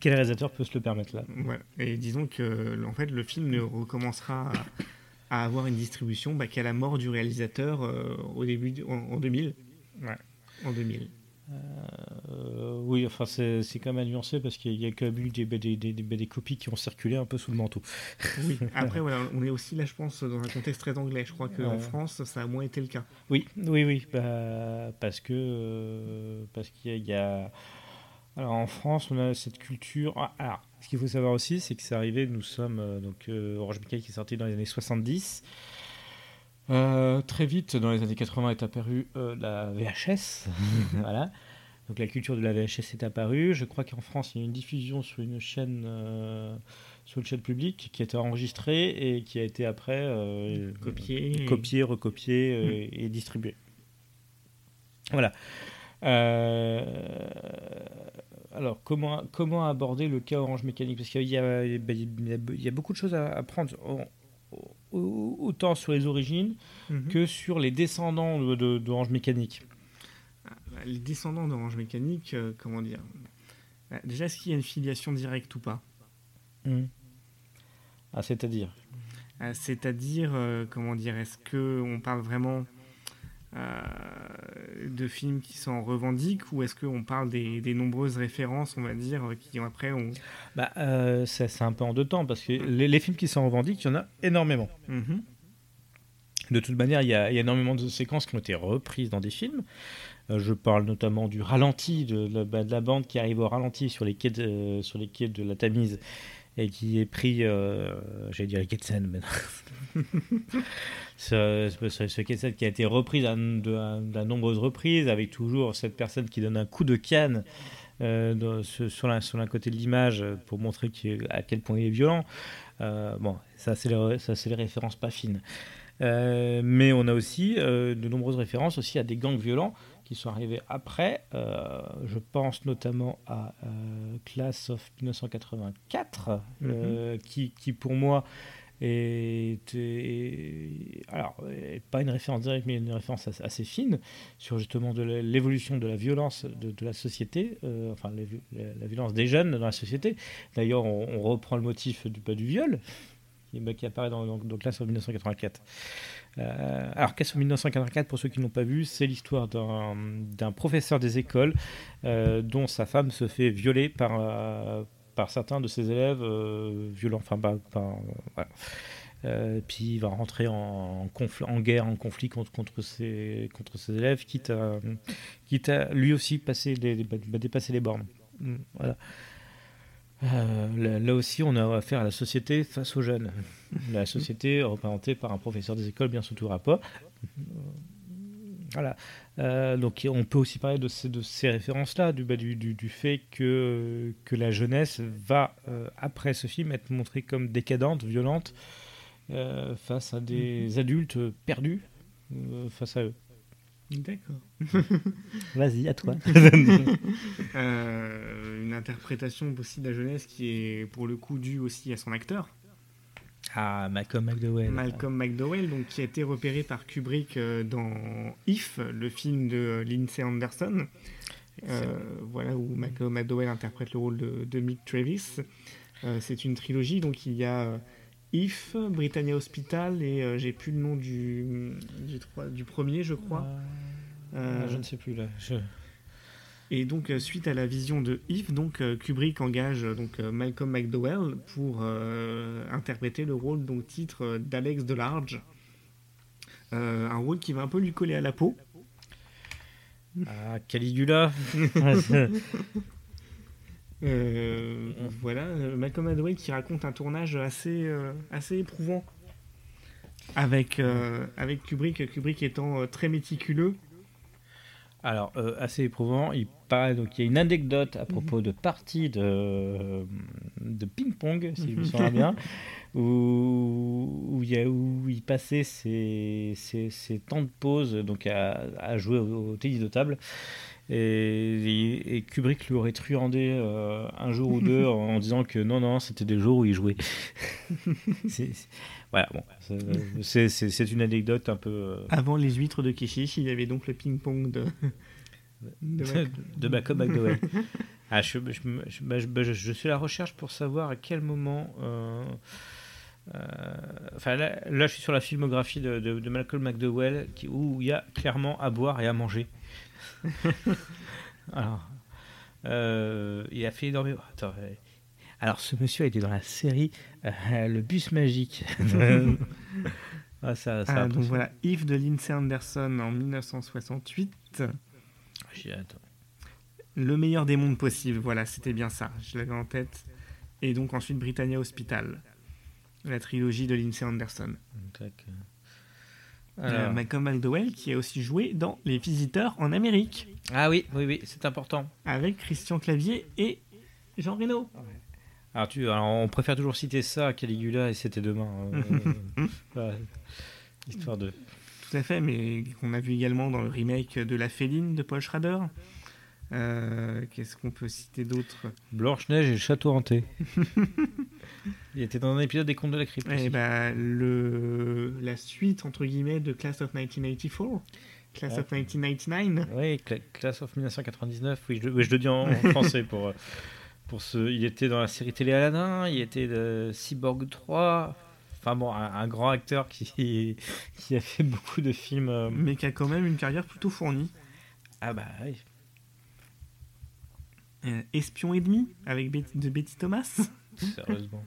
Quel réalisateur peut se le permettre là ? Voilà. Et disons que en fait, le film ne recommencera à, à avoir une distribution bah, qu'à la mort du réalisateur euh, au début de, en, en deux mille. Ouais. En deux mille. Euh, oui, enfin c'est, c'est quand même nuancé parce qu'il y a quand même eu des, des, des, des, des copies qui ont circulé un peu sous le manteau. Oui, après voilà, on est aussi là je pense dans un contexte très anglais, je crois qu'en euh... France ça a moins été le cas. Oui, oui, oui, bah, parce que euh, parce qu'il y a, il y a... Alors en France on a cette culture... Ah, alors, ce qu'il faut savoir aussi c'est que c'est arrivé, nous sommes, donc euh, Orange Mécanique qui est sorti dans les années soixante-dix. Euh, très vite, dans les années quatre-vingts, est apparue euh, la V H S. Voilà. Donc la culture de la V H S est apparue. Je crois qu'en France, il y a eu une diffusion sur une chaîne, euh, sur une chaîne publique qui a été enregistrée et qui a été après euh, copiée, copiée, recopiée euh, mmh. et, et distribuée. Voilà. Euh, alors, comment, comment aborder le cas Orange Mécanique ? Parce qu'il y a, il y a, il y a beaucoup de choses à, à prendre. On, autant sur les origines mm-hmm. que sur les descendants de, de, d'Orange Mécanique. Les descendants d'Orange Mécanique, euh, comment dire ? Déjà, est-ce qu'il y a une filiation directe ou pas ? mm. Ah, c'est-à-dire ? ah, C'est-à-dire, euh, comment dire, est-ce qu'on parle vraiment euh, de films qui s'en revendiquent ou est-ce qu'on parle des, des nombreuses références, on va dire, qui après on... Bah, euh, ça, c'est un peu en deux temps parce que les, les films qui s'en revendiquent, il y en a énormément. Mm-hmm. De toute manière, il y, y a énormément de séquences qui ont été reprises dans des films. Euh, je parle notamment du ralenti, de, de, la, de la bande qui arrive au ralenti sur les quais de, euh, sur les quais de la Tamise et qui est pris, euh, j'allais dire les quais de Seine, mais non. ce, ce, ce quai de Seine qui a été repris de nombreuses reprises, avec toujours cette personne qui donne un coup de canne euh, dans, sur, la, sur l'un côté de l'image pour montrer qu'il, à quel point il est violent. Euh, bon, ça c'est, les, ça, c'est les références pas fines. Euh, mais on a aussi euh, de nombreuses références aussi à des gangs violents qui sont arrivés après. Euh, je pense notamment à euh, Class of mille neuf cent quatre-vingt-quatre, mm-hmm. euh, qui, qui pour moi Et, et alors, et pas une référence directe, mais une référence assez, assez fine sur justement de l'évolution de la violence de, de la société, euh, enfin les, la, la violence des jeunes dans la société. D'ailleurs, on, on reprend le motif du, bah, du viol qui, bah, qui apparaît dans, dans, donc là sur dix-neuf cent quatre-vingt-quatre. Euh, alors, Classe en dix-neuf cent quatre-vingt-quatre, pour ceux qui ne l'ont pas vu, c'est l'histoire d'un, d'un professeur des écoles euh, dont sa femme se fait violer par. Euh, par certains de ses élèves euh, violents, enfin bah, bah, voilà. Euh, puis il va rentrer en, confl- en guerre, en conflit contre, contre, ses, contre ses élèves, quitte à, quitte à lui aussi passer les, les, bah, dépasser les bornes. Voilà. Euh, là, là aussi, on a affaire à la société face aux jeunes. La société représentée par un professeur des écoles, bien sous tout rapport. Voilà. Euh, donc on peut aussi parler de ces, de ces références-là, du, bah, du, du, du fait que, que la jeunesse va, euh, après ce film, être montrée comme décadente, violente, euh, face à des mm-hmm. adultes perdus, euh, face à eux. D'accord. Vas-y, à toi. euh, une interprétation aussi de la jeunesse qui est pour le coup due aussi à son acteur. Ah, Malcolm McDowell. Malcolm McDowell, donc, qui a été repéré par Kubrick euh, dans If, le film de Lindsay Anderson, euh, voilà, où Malcolm McDowell interprète le rôle de, de Mick Travis. Euh, c'est une trilogie, donc il y a If, Britannia Hospital, et euh, j'ai plus le nom du, du, du premier, je crois. Euh, euh, je ne sais plus, là. Je... Et donc, suite à la vision de If, donc, Kubrick engage donc, Malcolm McDowell pour euh, interpréter le rôle, donc titre d'Alex Delarge. Euh, un rôle qui va un peu lui coller à la peau. Ah, Caligula. euh, voilà, Malcolm McDowell qui raconte un tournage assez, euh, assez éprouvant avec, euh, avec Kubrick, Kubrick étant très méticuleux. Alors, euh, assez éprouvant, il paraît, donc il y a une anecdote à propos de parties de, de ping-pong, si je me souviens bien, où, où, il y a, où il passait ses, ses, ses temps de pause donc à, à jouer au, au tennis de table. Et, et Kubrick lui aurait truandé euh, un jour ou deux en, en disant que non, non, c'était des jours où il jouait. c'est, c'est... Voilà, bon, c'est, c'est, c'est une anecdote un peu. Avant les huîtres de Quichiche, il y avait donc le ping-pong de. de, Mac... de Malcolm McDowell. Ah, je, je, je, bah, je, bah, je, je suis à la recherche pour savoir à quel moment. Euh... Enfin, là, là, je suis sur la filmographie de, de, de Malcolm McDowell qui, où il y a clairement à boire et à manger. Alors, euh, il a fait énormément. Attends, euh... alors, ce monsieur a été dans la série euh, Le Bus Magique. ah, ça, ça ah, donc voilà, If de Lindsay Anderson en dix-neuf cent soixante-huit. J'y attends. Le meilleur des mondes possible, voilà, c'était bien ça. Je l'avais en tête. Et donc ensuite Britannia Hospital. La trilogie de Lindsay Anderson. Alors... Euh, Malcolm McDowell qui a aussi joué dans Les Visiteurs en Amérique. Ah oui, oui, oui, c'est important. Avec Christian Clavier et Jean Reno. Alors, tu, alors on préfère toujours citer ça, Caligula et C'était Demain. Euh, euh, histoire de. Tout à fait, mais qu'on a vu également dans le remake de La Féline de Paul Schrader. Euh, qu'est-ce qu'on peut citer d'autre ? Blanche-Neige et le Château Hanté. Il était dans un épisode des Contes de la Crypte. Et bah, le... la suite, entre guillemets, de Class of dix-neuf cent quatre-vingt-quatre. Class ah. of dix-neuf cent quatre-vingt-dix-neuf. Oui, cl- Class of dix-neuf cent quatre-vingt-dix-neuf. Oui, je, je le dis en, en français. Pour, pour ce... Il était dans la série télé Aladdin, il était de Cyborg trois. Enfin bon, un, un grand acteur qui, qui a fait beaucoup de films. Euh... Mais qui a quand même une carrière plutôt fournie. Ah bah oui. Euh, Espion et demi avec Betty, de Betty Thomas. Sérieusement.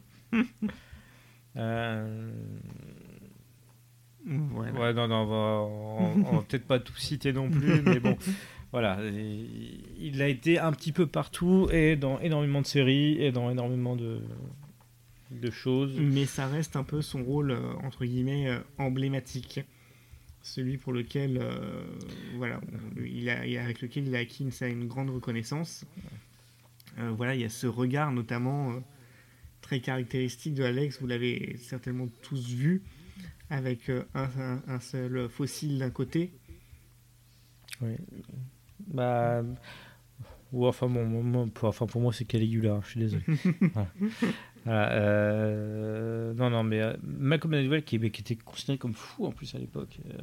euh... voilà. Ouais, non, non, on va, on, on va peut-être pas tout citer non plus, mais bon, voilà. Il, il a été un petit peu partout et dans énormément de séries et dans énormément de, de choses. Mais ça reste un peu son rôle entre guillemets euh, emblématique. Celui pour lequel, euh, voilà, il a, il a, avec lequel il a acquis une, une grande reconnaissance. Euh, voilà, il y a ce regard notamment euh, très caractéristique de Alex, vous l'avez certainement tous vu, avec euh, un, un, un seul fossile d'un côté. Oui. Bah, Ou enfin, bon, moi, pour, enfin, pour moi, c'est Caligula, hein, je suis désolé. Voilà. Voilà, euh, non, non, mais euh, Malcolm Gladwell, qui, qui était considéré comme fou en plus à l'époque, euh,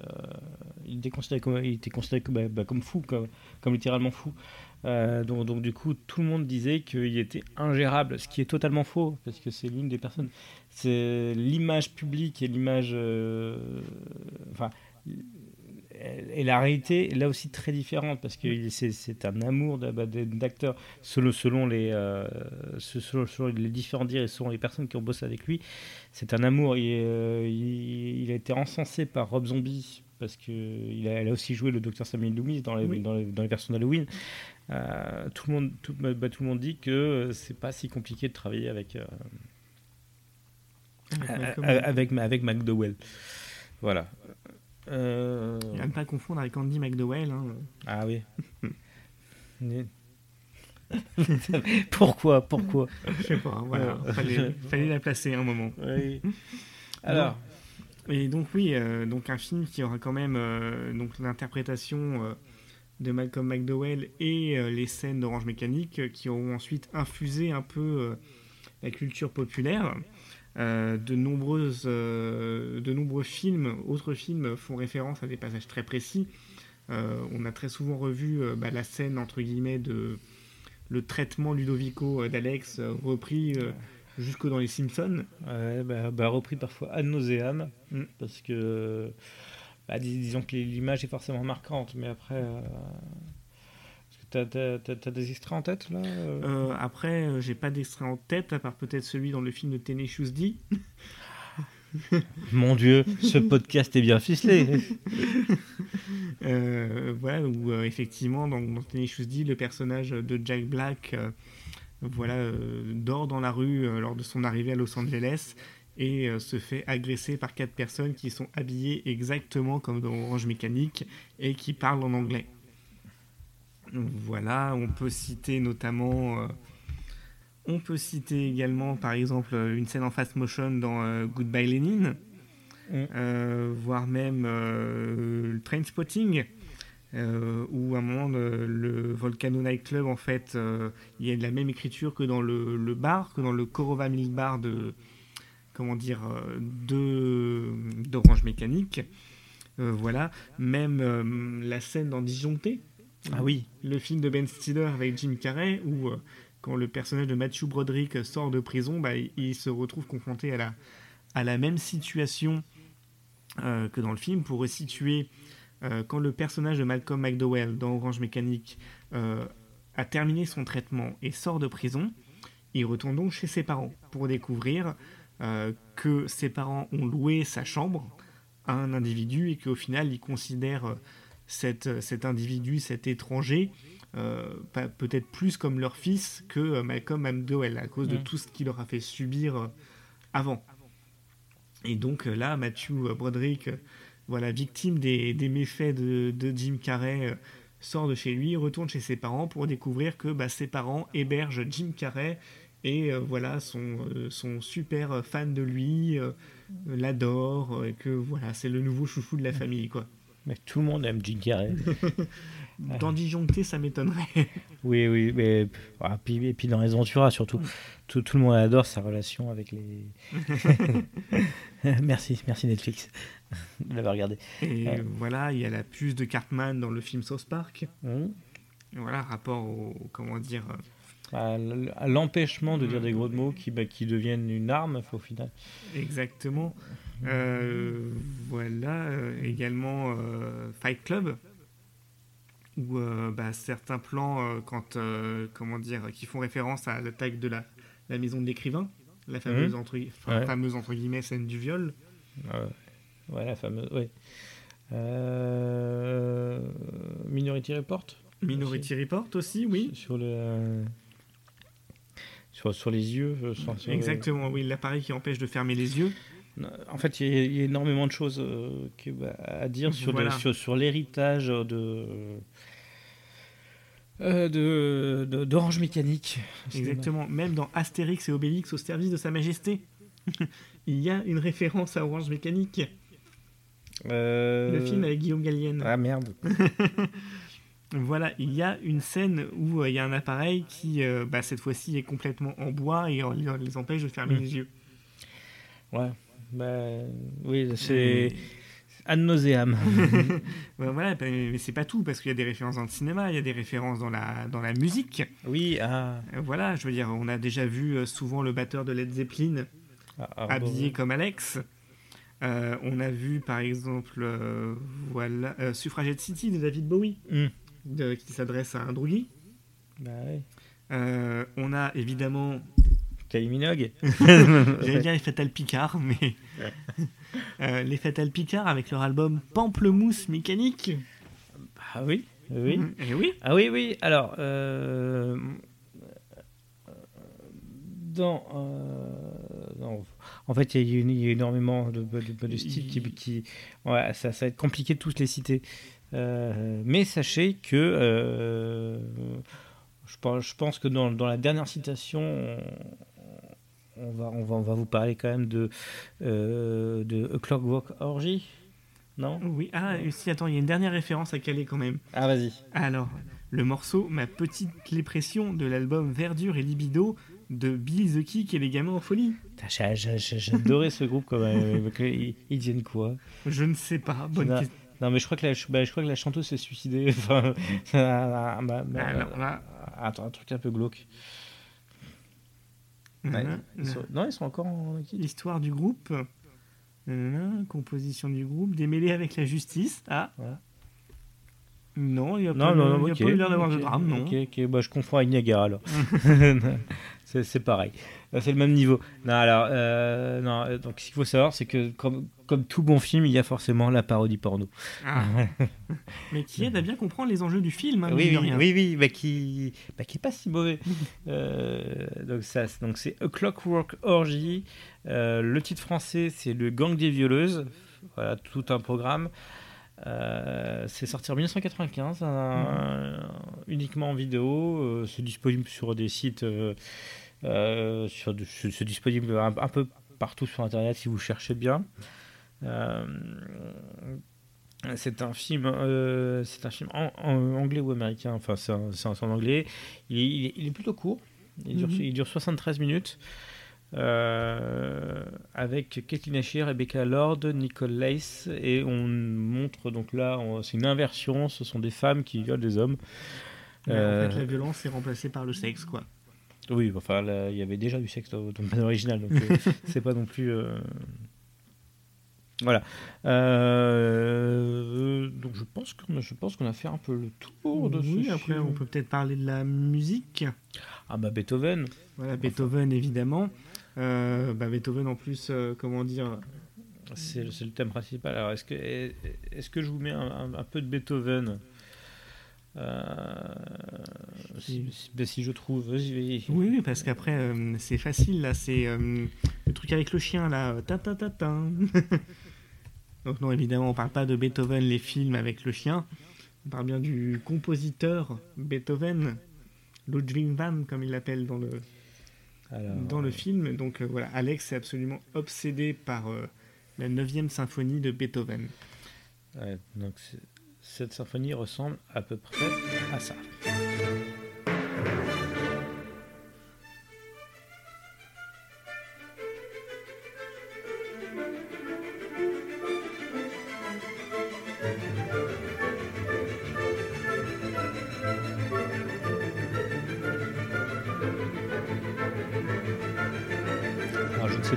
il était considéré comme, il était considéré comme, bah, bah, comme fou, comme, comme littéralement fou. Euh, donc, donc, du coup, tout le monde disait qu'il était ingérable, ce qui est totalement faux, parce que c'est l'une des personnes. C'est l'image publique et l'image. Euh, enfin. Et la réalité est là aussi très différente parce que c'est, c'est un amour d'acteur selon, selon, les, euh, selon, selon les différents dires et selon les personnes qui ont bossé avec lui. C'est un amour. Il, euh, il, il a été encensé par Rob Zombie parce qu'il a, a aussi joué le docteur Samuel Loomis dans les, oui. dans les, dans les versions d'Halloween. Euh, tout, le monde, tout, bah, tout le monde dit que c'est pas si compliqué de travailler avec, euh, avec, euh, avec, avec McDowell. Voilà. Euh... Il ne faut même pas confondre avec Andy McDowell. Hein. Ah oui. pourquoi Pourquoi Je sais pas. Voilà. Fallait, fallait la placer un moment. Oui. Alors. Ouais. Et donc oui, euh, donc un film qui aura quand même euh, donc l'interprétation euh, de Malcolm McDowell et euh, les scènes d'Orange Mécanique euh, qui auront ensuite infusé un peu euh, la culture populaire. Euh, de, nombreuses, euh, de nombreux films, autres films font référence à des passages très précis. Euh, on a très souvent revu euh, bah, la scène, entre guillemets, de le traitement Ludovico euh, d'Alex, euh, repris euh, jusque dans les Simpsons. Ouais, bah, bah, repris parfois ad nauseam, mmh. parce que, bah, dis- disons que l'image est forcément marquante, mais après... Euh... T'as, t'as, t'as des extraits en tête là euh, Après, euh, j'ai pas d'extrait en tête, à part peut-être celui dans le film de Tenacious D. Mon Dieu, ce podcast est bien ficelé. euh, voilà, où euh, effectivement, dans, dans Tenacious D, le personnage de Jack Black euh, voilà, euh, dort dans la rue euh, lors de son arrivée à Los Angeles et euh, se fait agresser par quatre personnes qui sont habillées exactement comme dans Orange Mécanique et qui parlent en anglais. Voilà, on peut citer notamment, euh, on peut citer également par exemple une scène en fast motion dans euh, Goodbye Lenin, mm. euh, voire même euh, le Trainspotting, euh, où à un moment le, le Volcano Night Club en fait, euh, il y a de la même écriture que dans le, le bar, que dans le Korova Milk Bar de, comment dire, de d'Orange Mécanique. Euh, voilà, même euh, la scène dans Disjoncté. Ah oui, le film de Ben Stiller avec Jim Carrey où euh, quand le personnage de Matthew Broderick sort de prison, bah, il, il se retrouve confronté à la, à la même situation euh, que dans le film. Pour resituer, euh, quand le personnage de Malcolm McDowell dans Orange Mécanique euh, a terminé son traitement et sort de prison, il retourne donc chez ses parents pour découvrir euh, que ses parents ont loué sa chambre à un individu et qu'au final ils considèrent euh, Cet, cet individu, cet étranger, euh, pas, peut-être plus comme leur fils que euh, Malcolm McDowell, à cause mmh. de tout ce qu'il leur a fait subir euh, avant. Et donc là, Matthew Broderick, euh, voilà, victime des, des méfaits de, de Jim Carrey, euh, sort de chez lui, retourne chez ses parents pour découvrir que bah, ses parents hébergent Jim Carrey et euh, voilà, sont, euh, sont super fans de lui, euh, l'adorent, et que voilà, c'est le nouveau chouchou de la famille, quoi. Mais tout le monde aime Jim Carrey. Dans Disjoncté, ça m'étonnerait. Oui, oui, mais ah, puis, et puis dans les Venturas surtout, tout, tout le monde adore sa relation avec les. merci, merci Netflix de l'avoir regardé. Et euh. voilà, il y a la puce de Cartman dans le film South Park. Mmh. Voilà, rapport au comment dire. À l'empêchement de dire mmh. des gros mots qui, bah, qui deviennent une arme au final. Exactement. Euh, voilà, euh, également euh, Fight Club, où euh, bah, certains plans euh, quand, euh, comment dire, qui font référence à l'attaque de la, la maison de l'écrivain, la fameuse, mmh. entre, enfin, ouais. fameuse entre guillemets scène du viol. Euh, ouais, la fameuse, oui. Euh, Minority Report Minority aussi. Report aussi, oui. Sur le... sur, sur les yeux. Sur, sur Exactement, le... oui, l'appareil qui empêche de fermer les yeux. En fait, il y a, il y a énormément de choses euh, à dire sur, voilà. le, sur, sur l'héritage de, euh, de, de, d'Orange Mécanique. Exactement, là. Même dans Astérix et Obélix au service de Sa Majesté, il y a une référence à Orange Mécanique. Euh... Le film avec Guillaume Gallienne. Ah merde Voilà, il y a une scène où euh, il y a un appareil qui, euh, bah, cette fois-ci, est complètement en bois et on, on les empêche de fermer mmh. les yeux. Ouais, bah, oui, c'est mmh. ad nauseam. Ouais, voilà, mais c'est pas tout, parce qu'il y a des références dans le cinéma, il y a des références dans la, dans la musique. Oui, ah. Voilà, je veux dire, on a déjà vu souvent le batteur de Led Zeppelin ah, ah, habillé bon. Comme Alex. Euh, on a vu, par exemple, euh, voilà, euh, Suffragette City de David Bowie. Mmh. De, qui s'adresse à un drougui. Bah ouais. Euh, on a évidemment... Kylie Minogue. J'allais dire les Fatal Picard, mais... euh, les Fatal Picard avec leur album Pamplemousse Mécanique. Ah oui, oui. Et oui. Ah oui, oui. Alors, euh... dans... Euh... dans... En fait, il y, y a énormément de, de, de styles qui... qui... Ouais, ça, ça va être compliqué de tous les citer. Euh, mais sachez que euh, je, pense, je pense que dans, dans la dernière citation, on, on, va, on, va, on va vous parler quand même de, euh, de A Clockwork Orgy, non ? Oui, ah, si, attends, il y a une dernière référence à caler quand même. Ah, vas-y. Alors, le morceau Ma petite dépression de l'album Verdure et Libido de Billy the Kick et les gamins en folie. J'ai, j'ai, j'ai adoré ce groupe quand même. Ils, ils viennent quoi ? Je ne sais pas, bonne question. Non, mais je crois que la, bah, je crois que la chanteuse s'est suicidée. Enfin, bah, bah, bah, alors, là... Attends, un truc un peu glauque. Mmh, ouais, mmh. Ils sont... Non, ils sont encore en... L'histoire du groupe. Mmh, composition du groupe. Démêlé avec la justice. Ah. Ouais. Non, il n'y a pas eu l'air d'avoir de drame, non. Ok, ok, bah, je confonds avec Niagara, alors. c'est, c'est pareil. C'est le même niveau. Non, alors, euh, non, donc, ce qu'il faut savoir, c'est que comme, comme tout bon film, il y a forcément la parodie porno. Ah. Mais qui aide à bien comprendre les enjeux du film. Hein, oui, oui, rien. oui, oui, bah, qui n'est bah, qui pas si mauvais. euh, donc, ça, donc, c'est A Clockwork Orgy. Euh, le titre français, c'est Le Gang des Violeuses. Voilà, tout un programme. Euh, c'est sorti en dix-neuf cent quatre-vingt-quinze, euh, mmh. uniquement en vidéo. Euh, c'est disponible sur des sites, euh, euh, sur de, c'est disponible un, un peu partout sur Internet si vous cherchez bien. Euh, c'est un film, euh, c'est un film en, en anglais ou américain. Enfin, c'est, un, c'est en anglais. Il est, il est, il est plutôt court. Il dure, mmh. il dure soixante-treize minutes. Euh, avec Caitlin Asher, Rebecca Lord, Nicole Lace, et on montre donc là, on, c'est une inversion, ce sont des femmes qui violent des hommes. Euh, en fait, la violence est remplacée par le sexe, quoi. Oui, enfin, il y avait déjà du sexe dans l'original, donc euh, c'est pas non plus. Euh... Voilà. Euh, donc je pense qu'on a, je pense qu'on a fait un peu le tour de oui, ce après film. On peut peut-être parler de la musique. Ah bah Beethoven. Voilà Beethoven enfin. évidemment. Euh, bah Beethoven en plus euh, comment dire. C'est, c'est le thème principal. Alors est-ce que est-ce que je vous mets un, un, un peu de Beethoven euh, si, si, si je trouve. Vas-y, vas-y. Oui oui parce qu'après euh, c'est facile là c'est euh, le truc avec le chien là ta ta ta ta. Donc non évidemment on parle pas de Beethoven les films avec le chien. On parle bien du compositeur Beethoven. Ludwig van comme il l'appelle dans le Alors, dans le film donc euh, voilà Alex est absolument obsédé par euh, la neuvième symphonie de Beethoven. Ouais, donc cette symphonie ressemble à peu près à ça.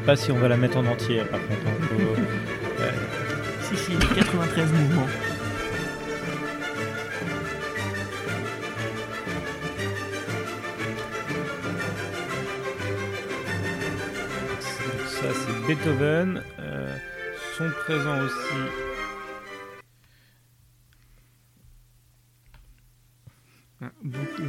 Pas si on va la mettre en entier par contre on peut... ouais. si si quatre-vingt-treize mouvements. Ça c'est Beethoven euh, sont présents aussi ah, beaucoup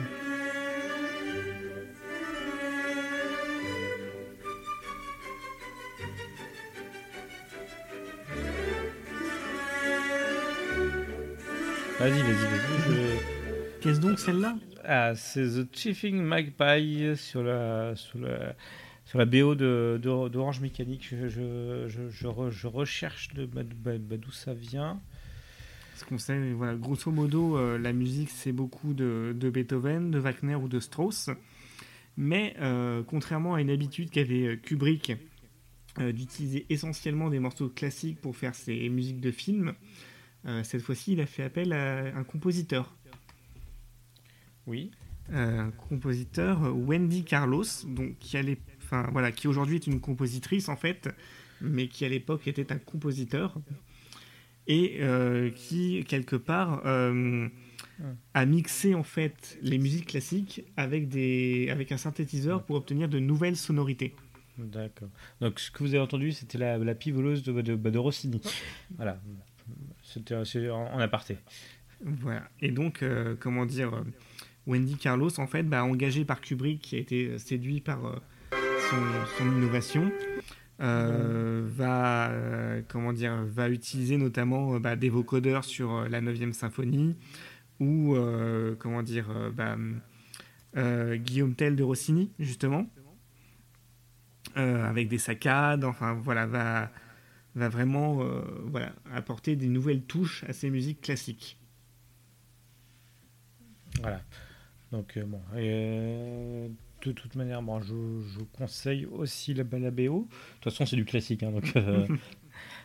Vas-y, vas-y, vas-y. Je... Qu'est-ce donc celle-là ? Ah, c'est The Chiffing Magpie sur la, sur la, sur la B O de, de, d'Orange Mécanique. Je, je, je, je, re, je recherche de, bah, bah, d'où ça vient. Parce qu'on sait, voilà, grosso modo, euh, la musique, c'est beaucoup de, de Beethoven, de Wagner ou de Strauss. Mais euh, contrairement à une habitude qu'avait Kubrick euh, d'utiliser essentiellement des morceaux classiques pour faire ses musiques de films, euh, cette fois-ci, il a fait appel à un compositeur. Oui. Euh, un compositeur, Wendy Carlos, donc, qui, allait, enfin, voilà, qui aujourd'hui est une compositrice, en fait, mais qui à l'époque était un compositeur. Et euh, qui, quelque part, euh, a mixé en fait les musiques classiques avec, des, avec un synthétiseur pour obtenir de nouvelles sonorités. D'accord. Donc ce que vous avez entendu, c'était la, la pivoleuse de, de, de Rossini. Voilà. C'était, c'était en, en aparté. Voilà. Et donc, euh, comment dire, Wendy Carlos, en fait, bah, engagé par Kubrick, qui a été séduit par euh, son, son innovation. Euh, va, euh, comment dire, va utiliser notamment euh, bah, des vocodeurs sur euh, la neuvième symphonie ou euh, comment dire, euh, bah, euh, Guillaume Tell de Rossini, justement, euh, avec des saccades, enfin voilà, va, va vraiment euh, voilà, apporter des nouvelles touches à ces musiques classiques. Voilà, donc euh, bon, et euh... de toute manière, bon, je vous conseille aussi la, la B O. De toute façon, c'est du classique, hein, donc euh,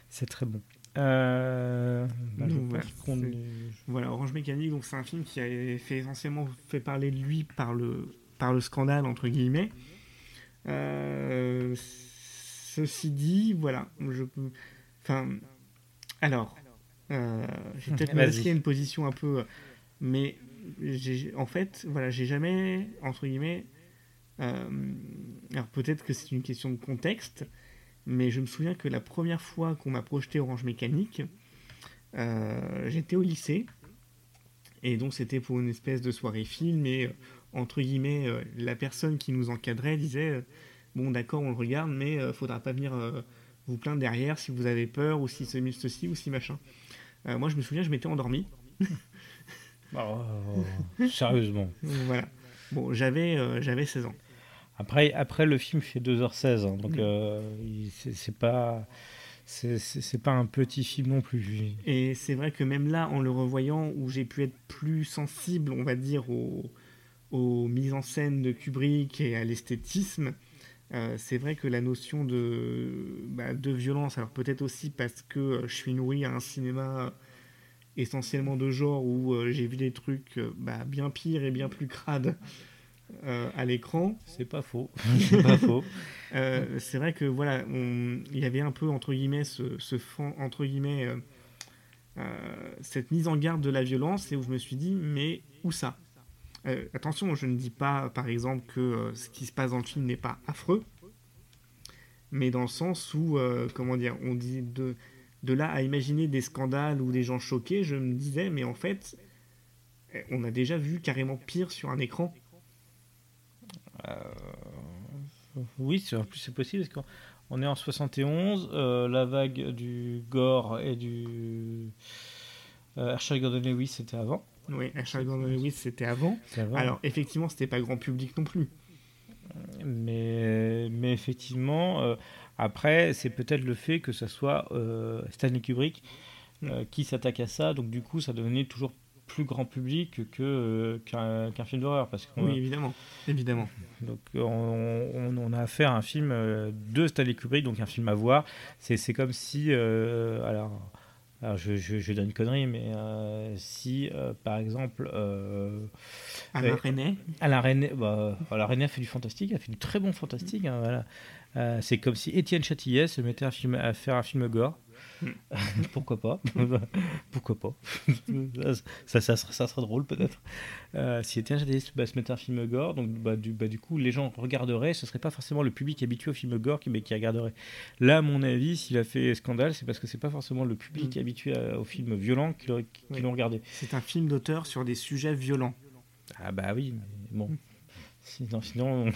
c'est très bon. Euh, bah, donc, voilà, c'est... voilà, Orange Mécanique, donc c'est un film qui a fait essentiellement fait parler de lui par le par le scandale entre guillemets. Euh, ceci dit, voilà, je, enfin, alors, euh, j'ai peut-être masqué une position un peu, mais j'ai, en fait, voilà, j'ai jamais entre guillemets. Euh, alors peut-être que c'est une question de contexte, mais je me souviens que la première fois qu'on m'a projeté Orange Mécanique, euh, j'étais au lycée, et donc c'était pour une espèce de soirée film, et euh, entre guillemets, euh, la personne qui nous encadrait disait euh, bon d'accord, on le regarde, mais euh, faudra pas venir euh, vous plaindre derrière si vous avez peur, ou si ce, ceci, ou si machin. Euh, moi je me souviens, je m'étais endormi. Oh, sérieusement. Voilà. Bon, j'avais, euh, j'avais seize ans. Après, après, le film fait deux heures seize, hein, donc euh, c'est, c'est pas, c'est, c'est, c'est pas un petit film non plus. Et c'est vrai que même là, en le revoyant, où j'ai pu être plus sensible, on va dire, aux, aux mises en scène de Kubrick et à l'esthétisme, euh, c'est vrai que la notion de, bah, de violence, alors peut-être aussi parce que je suis nourri à un cinéma essentiellement de genre où euh, j'ai vu des trucs euh, bah, bien pires et bien plus crades. Euh, à l'écran, c'est pas faux. C'est pas faux. Euh, c'est vrai que voilà, on... il y avait un peu entre guillemets ce, ce fan... entre guillemets euh, euh, cette mise en garde de la violence et où je me suis dit mais où ça euh, Attention, je ne dis pas par exemple que euh, ce qui se passe dans le film n'est pas affreux, mais dans le sens où euh, comment dire, on dit de de là à imaginer des scandales ou des gens choqués, je me disais mais en fait, on a déjà vu carrément pire sur un écran. Euh, oui, c'est, en plus c'est possible parce qu'on est en soixante et onze, euh, la vague du gore et du euh, Herschel Gordon Lewis c'était avant. Oui, Herschel Gordon Lewis c'était avant. avant. Alors effectivement c'était pas grand public non plus. Mais mais effectivement euh, après c'est peut-être le fait que ça soit euh, Stanley Kubrick euh, qui s'attaque à ça, donc du coup ça devenait toujours plus grand public que euh, qu'un, qu'un film d'horreur parce que oui évidemment évidemment donc on, on, on a affaire à un film euh, de Stanley Kubrick, donc un film à voir. C'est c'est comme si euh, alors alors je je je donne une connerie, mais euh, si euh, par exemple euh, Alain euh, René Alain René bah Alain René a fait du fantastique, a fait du très bon fantastique, hein, voilà. Euh, c'est comme si Étienne Châtillet se mettait un film, à faire un film gore. Pourquoi pas? Pourquoi pas? ça, ça, ça, ça sera drôle peut-être. Euh, si Étienne Châtillet bah, se mettait un film gore, donc bah du, bah, du coup les gens regarderaient. Ce serait pas forcément le public habitué au film gore qui, mais qui regarderait. Là, à mon avis, s'il a fait scandale, c'est parce que c'est pas forcément le public mmh. habitué à, aux films violents qui, qui oui. l'ont regardé. C'est un film d'auteur sur des sujets violents. Ah bah oui, mais bon. Mmh. Sinon, sinon. On...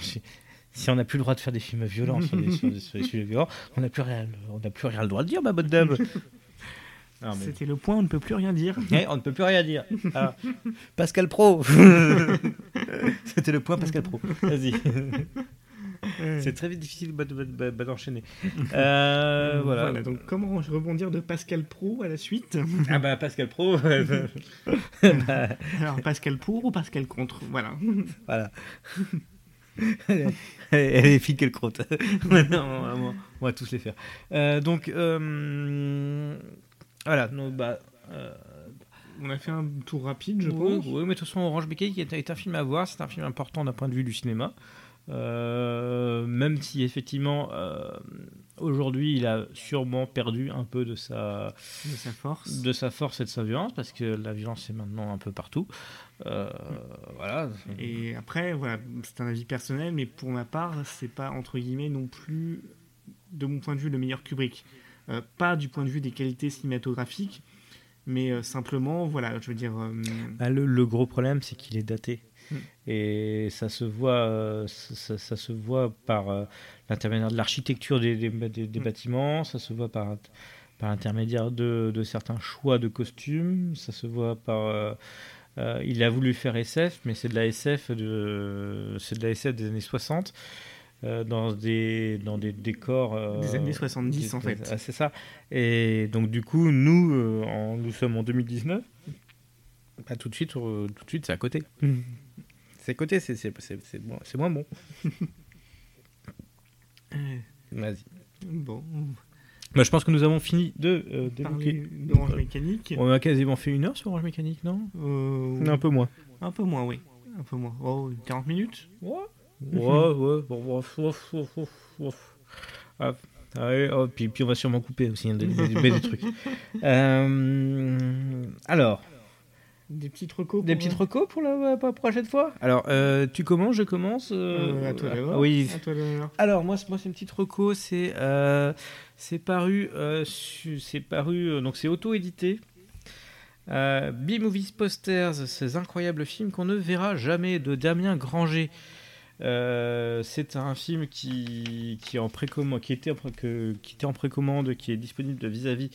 Si on n'a plus le droit de faire des films violents sur des, sur des, sur des sujets violents, on n'a plus rien, on n'a plus rien le droit de dire, ma bonne dame. Non, mais... C'était le point, on ne peut plus rien dire. Eh, on ne peut plus rien dire. Ah, Pascal Pro. C'était le point Pascal Pro. Vas-y. C'est très difficile d'enchaîner. Euh, voilà. voilà. Donc, comment rebondir de Pascal Praud à la suite ? Ah bah, Pascal Praud... bah... Alors, Pascal pour ou Pascal contre ? Voilà. Voilà. Elle est fille qu'elle crotte. Non, vraiment, on va tous les faire. Euh, donc, euh, voilà. Donc, bah... Euh... On a fait un tour rapide, je oui, pense. Oui, mais de toute façon, Orange Mécanique est, est un film à voir. C'est un film important d'un point de vue du cinéma. Euh, même si, effectivement, euh, aujourd'hui, il a sûrement perdu un peu de sa, de sa force. De sa force et de sa violence, parce que la violence est maintenant un peu partout. Euh, oui. Voilà. Et après, voilà, c'est un avis personnel, mais pour ma part, c'est pas, entre guillemets, non plus, de mon point de vue, le meilleur Kubrick. Euh, pas du point de vue des qualités cinématographiques, mais euh, simplement, voilà, je veux dire... Euh... Ah, le, le gros problème, c'est qu'il est daté. Mmh. Et ça se voit, euh, ça, ça, ça se voit par euh, l'intermédiaire de l'architecture des, des, des, des mmh. bâtiments, ça se voit par, par l'intermédiaire de, de certains choix de costumes, ça se voit par... Euh, euh, il a voulu faire S F, mais c'est de la S F, de, c'est de la S F des années soixante. Euh, dans des dans des décors euh, des années soixante-dix des, en fait ah, c'est ça et donc du coup nous euh, en, nous sommes en deux mille dix-neuf bah, tout de suite euh, tout de suite c'est à côté c'est à côté c'est c'est c'est c'est, bon, c'est moins bon vas-y bon bah, je pense que nous avons fini de euh, débloquer Orange Mécanique. On a quasiment fait une heure sur Orange Mécanique non euh, oui. un peu moins un peu moins oui un peu moins oh quarante minutes ouais ouais, ouais, bon, ah, oh, puis, puis on va sûrement couper aussi hein, des, des, des, des trucs. Euh, alors, des petites recos, des petites recos pour la, pour la prochaine fois. Alors, euh, tu commences, je commence. Euh, euh, à toi d'abord. Ah, oui. À toi d'abord. Alors moi, moi, c'est une petite reco, c'est, euh, c'est paru, euh, c'est paru, euh, donc c'est auto-édité. Euh, B-Movies Posters, ces incroyables films qu'on ne verra jamais de Damien Granger. Euh, c'est un film qui, qui, est en précommande, qui, était en pré- que, qui était en précommande, qui est disponible de vis-à-vis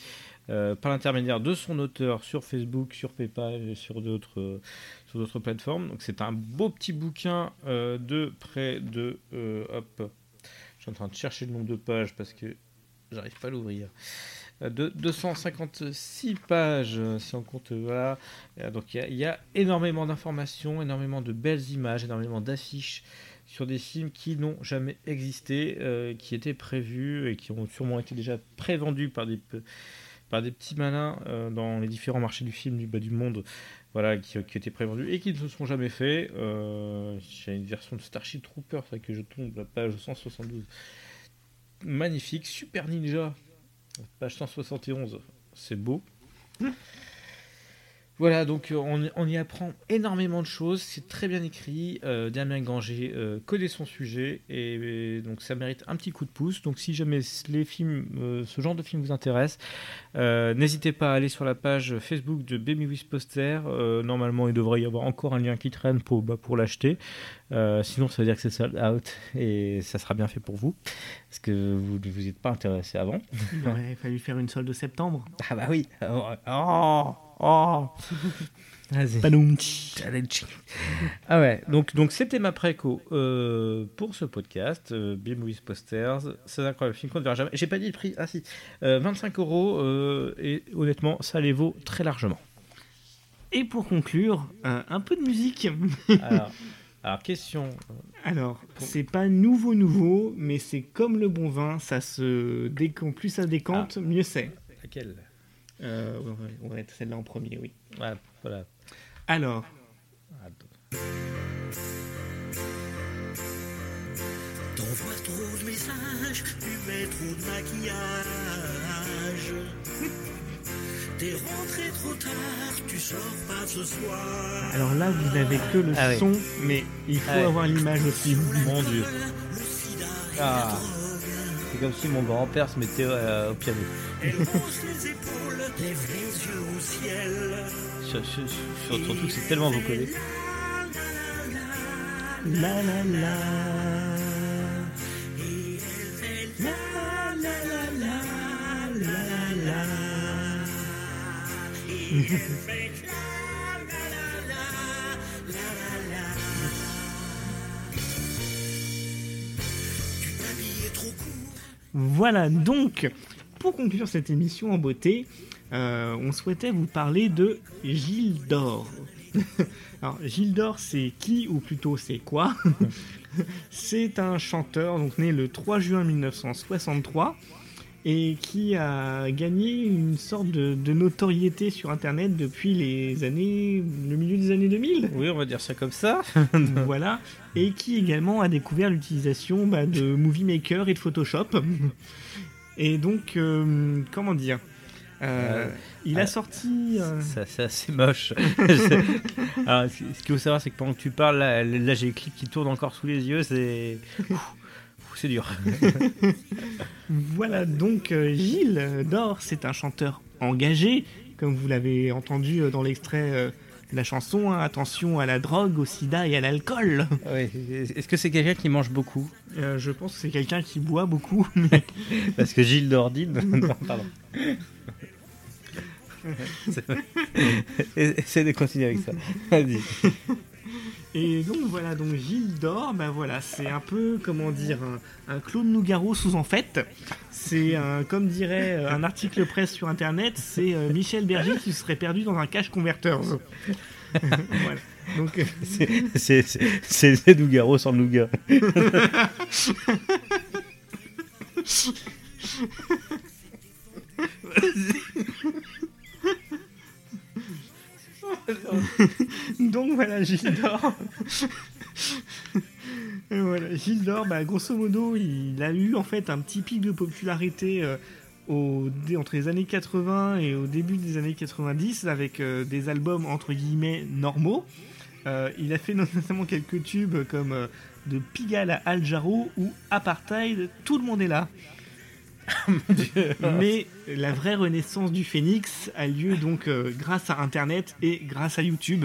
euh, par l'intermédiaire de son auteur sur Facebook, sur PayPal et sur d'autres, euh, sur d'autres plateformes. Donc c'est un beau petit bouquin euh, de près de... Euh, hop, je suis en train de chercher le nombre de pages parce que j'arrive pas à l'ouvrir. De deux cent cinquante-six pages si on compte voilà. Donc il y, y a énormément d'informations, énormément de belles images, énormément d'affiches sur des films qui n'ont jamais existé, euh, qui étaient prévus et qui ont sûrement été déjà prévendus par des, par des petits malins euh, dans les différents marchés du film du bas du monde, voilà, qui, qui étaient prévendus et qui ne se sont jamais faits. Euh, j'ai une version de Starship Trooper, ça que je tombe, la page cent soixante-douze. Magnifique, Super Ninja, page cent soixante et onze, c'est beau. Voilà, donc on, on y apprend énormément de choses, c'est très bien écrit. Euh, Damien Granger euh, connaît son sujet et, et donc ça mérite un petit coup de pouce. Donc si jamais les films, euh, ce genre de film vous intéresse, euh, n'hésitez pas à aller sur la page Facebook de B-Movies Poster. Euh, normalement, il devrait y avoir encore un lien qui traîne pour, bah, pour l'acheter. Euh, sinon, ça veut dire que c'est sold out et ça sera bien fait pour vous parce que vous ne vous êtes pas intéressé avant. Il aurait fallu faire une solde de septembre. Ah bah oui. Oh. Oh ah ouais, donc, donc c'était ma préco euh, pour ce podcast euh, B-Movies Posters, c'est incroyable, film qu'on ne verra jamais. J'ai pas dit le prix, ah si, euh, vingt-cinq euros euh, et honnêtement ça les vaut très largement. Et pour conclure, euh, un peu de musique. Alors, alors question. Alors pour... c'est pas nouveau nouveau, mais c'est comme le bon vin, ça se décante, plus ça décante, ah, mieux c'est. Laquelle? Euh, on va être celle-là en premier, oui. Ouais, voilà. Alors. Attends. T'envoies trop de messages, tu mets trop de maquillage. T'es rentré trop tard, tu sors pas ce soir. Alors là, vous n'avez que le ah son, oui. Mais il faut ah avoir oui. l'image aussi. Mon Dieu. Ah. C'est comme si mon grand-père se mettait euh, au piano. Surtout que c'est tellement vocalé. La la la. La la la la la. Voilà, donc, pour conclure cette émission en beauté, euh, on souhaitait vous parler de Gildor. Alors, Gildor, c'est qui, ou plutôt c'est quoi? C'est un chanteur donc, né le trois juin mille neuf cent soixante-trois et qui a gagné une sorte de, de notoriété sur Internet depuis les années, le milieu des années deux mille. Oui, on va dire ça comme ça. Voilà. Et qui également a découvert l'utilisation bah, de Movie Maker et de Photoshop. Et donc, euh, comment dire Euh, euh, il a euh, sorti. Euh... Ça, c'est assez moche. Alors, ce qu'il faut savoir, c'est que pendant que tu parles, là, là j'ai le clip qui tourne encore sous les yeux. C'est, c'est dur. Voilà, donc Gildor, c'est un chanteur engagé, comme vous l'avez entendu dans l'extrait de la chanson. Hein, attention à la drogue, au sida et à l'alcool. Ouais, est-ce que c'est quelqu'un qui mange beaucoup? euh, Je pense que c'est quelqu'un qui boit beaucoup. Parce que Gildor dit. Non, pardon. Essaye de continuer avec ça. Vas-y. Et donc voilà, donc Gildor, bah voilà, c'est un peu comment dire un, un clone Nougaro sous en fait. C'est un, comme dirait un article presse sur internet, c'est euh, Michel Berger qui serait perdu dans un cache converters. Voilà. Donc euh... c'est c'est c'est, c'est Nougaro sans Nougat. Donc voilà Gildor. Voilà, Gildor, bah, grosso modo il a eu en fait un petit pic de popularité euh, au, entre les années quatre-vingts et au début des années quatre-vingt-dix avec euh, des albums entre guillemets normaux. Euh, il a fait notamment quelques tubes comme euh, De Pigalle à Al Jarreau ou Apartheid, tout le monde est là. Mais la vraie renaissance du Phénix a lieu donc euh, grâce à Internet et grâce à YouTube.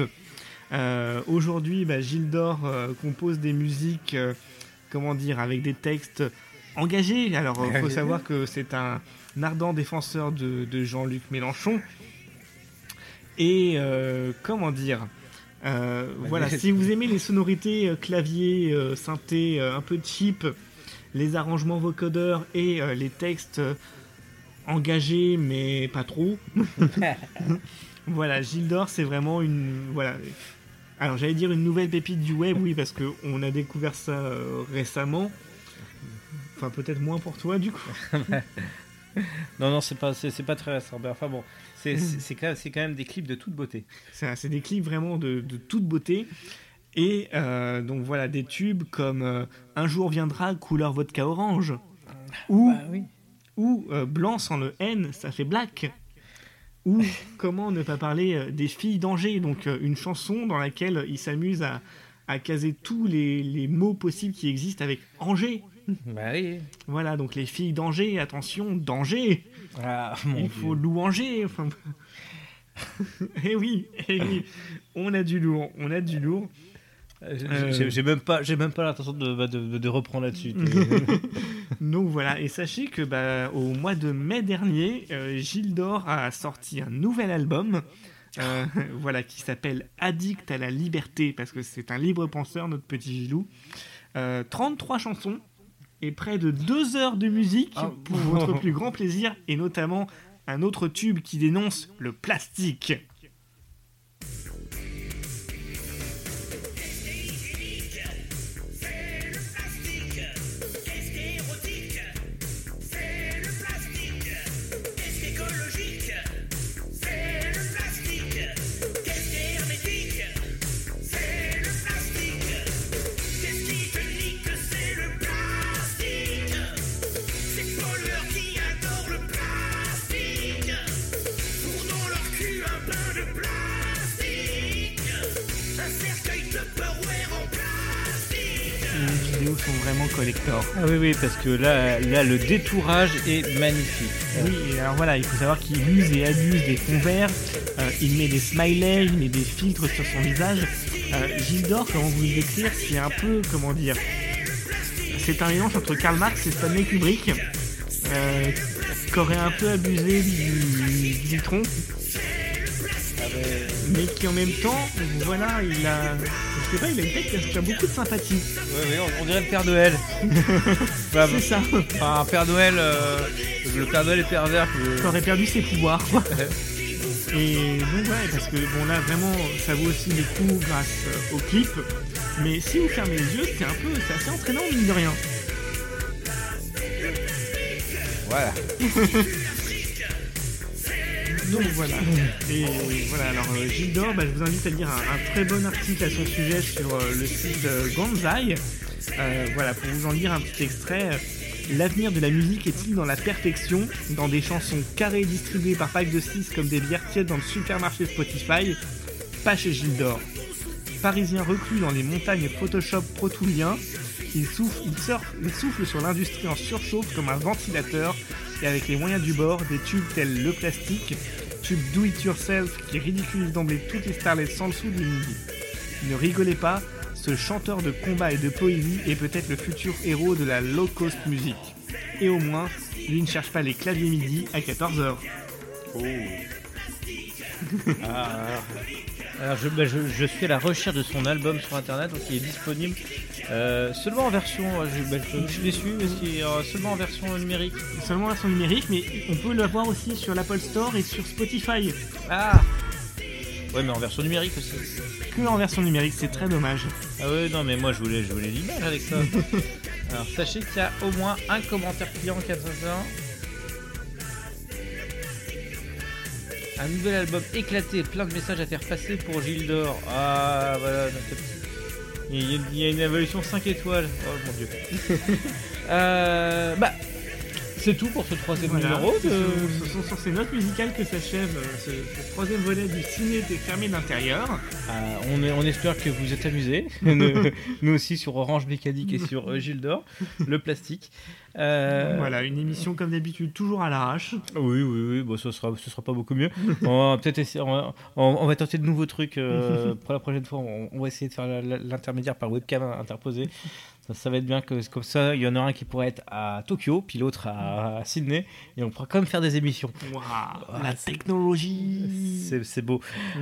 Euh, aujourd'hui, bah, Gildor euh, compose des musiques, euh, comment dire, avec des textes engagés. Alors, il faut savoir que c'est un ardent défenseur de, de Jean-Luc Mélenchon. Et euh, comment dire euh, voilà, si vous aimez les sonorités euh, clavier, euh, synthé, euh, un peu cheap, les arrangements vocodeurs et euh, les textes euh, engagés mais pas trop. Voilà, Gildor, c'est vraiment une voilà. Alors j'allais dire une nouvelle pépite du web, oui, parce que on a découvert ça euh, récemment. Enfin peut-être moins pour toi du coup. Non non, c'est pas c'est, c'est pas très récent. Enfin bon, c'est c'est, c'est, quand même, c'est quand même des clips de toute beauté. C'est, c'est des clips vraiment de, de toute beauté. Et euh, donc voilà des tubes comme euh, Un jour viendra couleur vodka orange ou, bah, oui. ou euh, Blanc sans le N ça fait black ou Comment ne pas parler euh, des filles d'Angers, donc euh, une chanson dans laquelle il s'amuse à, à caser tous les, les mots possibles qui existent avec Angers. Bah oui. Voilà donc les filles d'Angers, attention danger, ah, mon il Dieu. Faut louanger enfin. Et oui, et oui, on a du lourd, on a du lourd. Euh... J'ai, j'ai même pas, j'ai même pas l'intention de, de, de reprendre là-dessus. Donc voilà, et sachez que bah, au mois de mai dernier, euh, Gildor a sorti un nouvel album, euh, voilà, qui s'appelle Addict à la liberté, parce que c'est un libre penseur, notre petit Gilou. Euh, trente-trois chansons et près de deux heures de musique oh. pour votre plus grand plaisir, et notamment un autre tube qui dénonce le plastique. Sont vraiment collector. Ah oui oui, parce que là là le détourage est magnifique. Oui, et alors voilà, il faut savoir qu'il use et abuse des fonds verts, euh, il met des smileys, il met des filtres sur son visage. Euh, Gildor, comment vous le décrire, c'est un peu comment dire, c'est un mélange entre Karl Marx et Stanley Kubrick, euh, qu'aurait un peu abusé du, du tronc. Mais qui en même temps, voilà, il a, je sais pas, il a une tête qui a beaucoup de sympathie. Ouais, ouais, on, on dirait le Père Noël. C'est ça. Enfin, un Père Noël, euh, le Père Noël est pervers. Que... T'aurais perdu ses pouvoirs, quoi. Et donc, ouais, parce que bon, là vraiment, ça vaut aussi le coup grâce euh, au clip. Mais si vous fermez les yeux, c'est un peu, c'est assez entraînant, mine de rien. Voilà. Donc voilà. Et voilà, alors euh, Gildor, bah, je vous invite à lire un, un très bon article à son sujet sur euh, le site euh, Ganzai. Euh, voilà, pour vous en lire un petit extrait. L'avenir de la musique est-il dans la perfection, dans des chansons carrées distribuées par pack de six comme des bières tièdes dans le supermarché Spotify? Pas chez Gildor. Parisien reclus dans les montagnes Photoshop protoulien, il souffle, il, surfe, il souffle sur l'industrie en surchauffe comme un ventilateur et avec les moyens du bord, des tubes tels le plastique, tube do it yourself qui ridiculise d'emblée toutes les starlets sans dessous du midi. Ne rigolez pas, ce chanteur de combat et de poésie est peut-être le futur héros de la low-cost musique. Et au moins, lui ne cherche pas les claviers midi à quatorze heures. Oh. Ah. Alors je, bah je, je suis à la recherche de son album sur internet, donc il est disponible euh, seulement en version, je, bah je, je suis déçu, mais c'est euh, seulement en version numérique. Seulement en version numérique, mais on peut le voir aussi sur l'Apple Store et sur Spotify. Ah. Ouais, mais en version numérique aussi. Que en version numérique, c'est très dommage. Ah ouais, non, mais moi je voulais, je voulais l'image avec ça. Alors sachez qu'il y a au moins un commentaire client quatre cent vingt. Un nouvel album éclaté, plein de messages à faire passer pour Gildor. Ah voilà, il y a une évolution cinq étoiles. Oh mon dieu. euh, bah. C'est tout pour ce troisième voilà, numéro. De... Ce sont sur ces notes musicales que s'achève ce, ce troisième volet du ciné des fermiers d'intérieur. Euh, on, est, on espère que vous êtes amusés. Nous aussi sur Orange Mécanique et sur Gildor, le plastique. Euh... Voilà, une émission comme d'habitude, toujours à l'arrache. Oui, oui, oui, bon, ce sera, ce sera pas beaucoup mieux. On va peut-être essayer, on va, on va tenter de nouveaux trucs euh, pour la prochaine fois. On, on va essayer de faire l'intermédiaire par webcam interposée. Ça, ça va être bien que comme ça, il y en a un qui pourrait être à Tokyo, puis l'autre à, à Sydney, et on pourra quand même faire des émissions. Wow, oh, la c'est, technologie, c'est, c'est beau.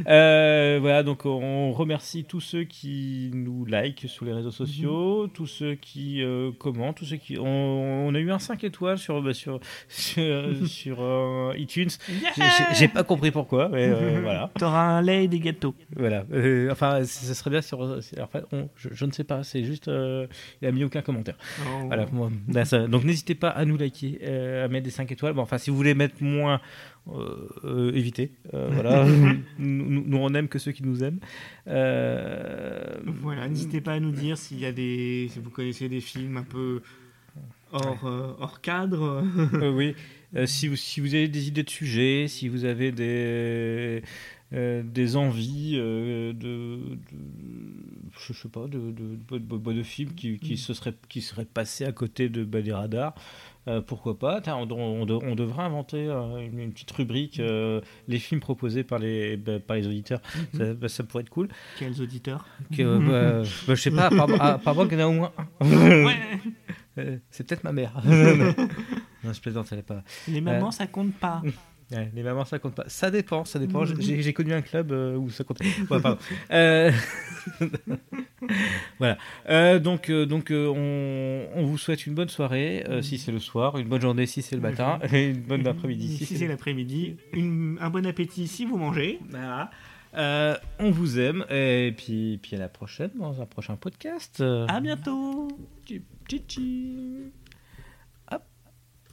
euh, voilà, donc on remercie tous ceux qui nous likent sur les réseaux sociaux, mm-hmm. tous ceux qui euh, commentent, tous ceux qui. On, on a eu un cinq étoiles sur bah, sur sur, sur euh, iTunes. Yeah j'ai, j'ai pas compris pourquoi, mais euh, voilà. T'auras un lait et des gâteaux. Voilà. Euh, enfin, ce serait bien si on, si, enfin, on, je, je ne sais pas, c'est juste. Euh, Il n'a mis aucun commentaire. Oh. Voilà, moi, là, ça, donc n'hésitez pas à nous liker, euh, à mettre des cinq étoiles. Bon, enfin, si vous voulez mettre moins, euh, euh, évitez. Euh, voilà, nous, nous, on aime que ceux qui nous aiment. Euh... Voilà, n'hésitez pas à nous dire s'il y a des, si vous connaissez des films un peu hors, ouais. euh, hors cadre. euh, oui, euh, si, vous, si vous avez des idées de sujets, si vous avez des. Euh, des envies euh, de, de, je sais pas, de de, de, de, de films qui qui se seraient qui seraient passés à côté de bah, des radars, euh, pourquoi pas. Tain, on, on, on devrait inventer euh, une, une petite rubrique euh, les films proposés par les bah, par les auditeurs. Mm-hmm. Ça, bah, ça pourrait être cool. Quels auditeurs? Que, euh, bah, bah, je sais pas. Par moi, qu'il y en a au moins un. Ouais. C'est peut-être ma mère. Non, je plaisante, elle est pas. Les mamans, euh, ça compte pas. Ouais, les mamans ça compte pas, ça dépend, ça dépend. J'ai, j'ai connu un club euh, où ça compte. Ouais, pardon. Euh... voilà. Euh, donc euh, donc euh, on, on vous souhaite une bonne soirée euh, si c'est le soir, une bonne journée si c'est le matin, et une bonne après-midi si, si c'est l'après-midi, une, un bon appétit si vous mangez. Voilà. Euh, on vous aime et puis puis à la prochaine dans un prochain podcast. À bientôt. Tchitchi.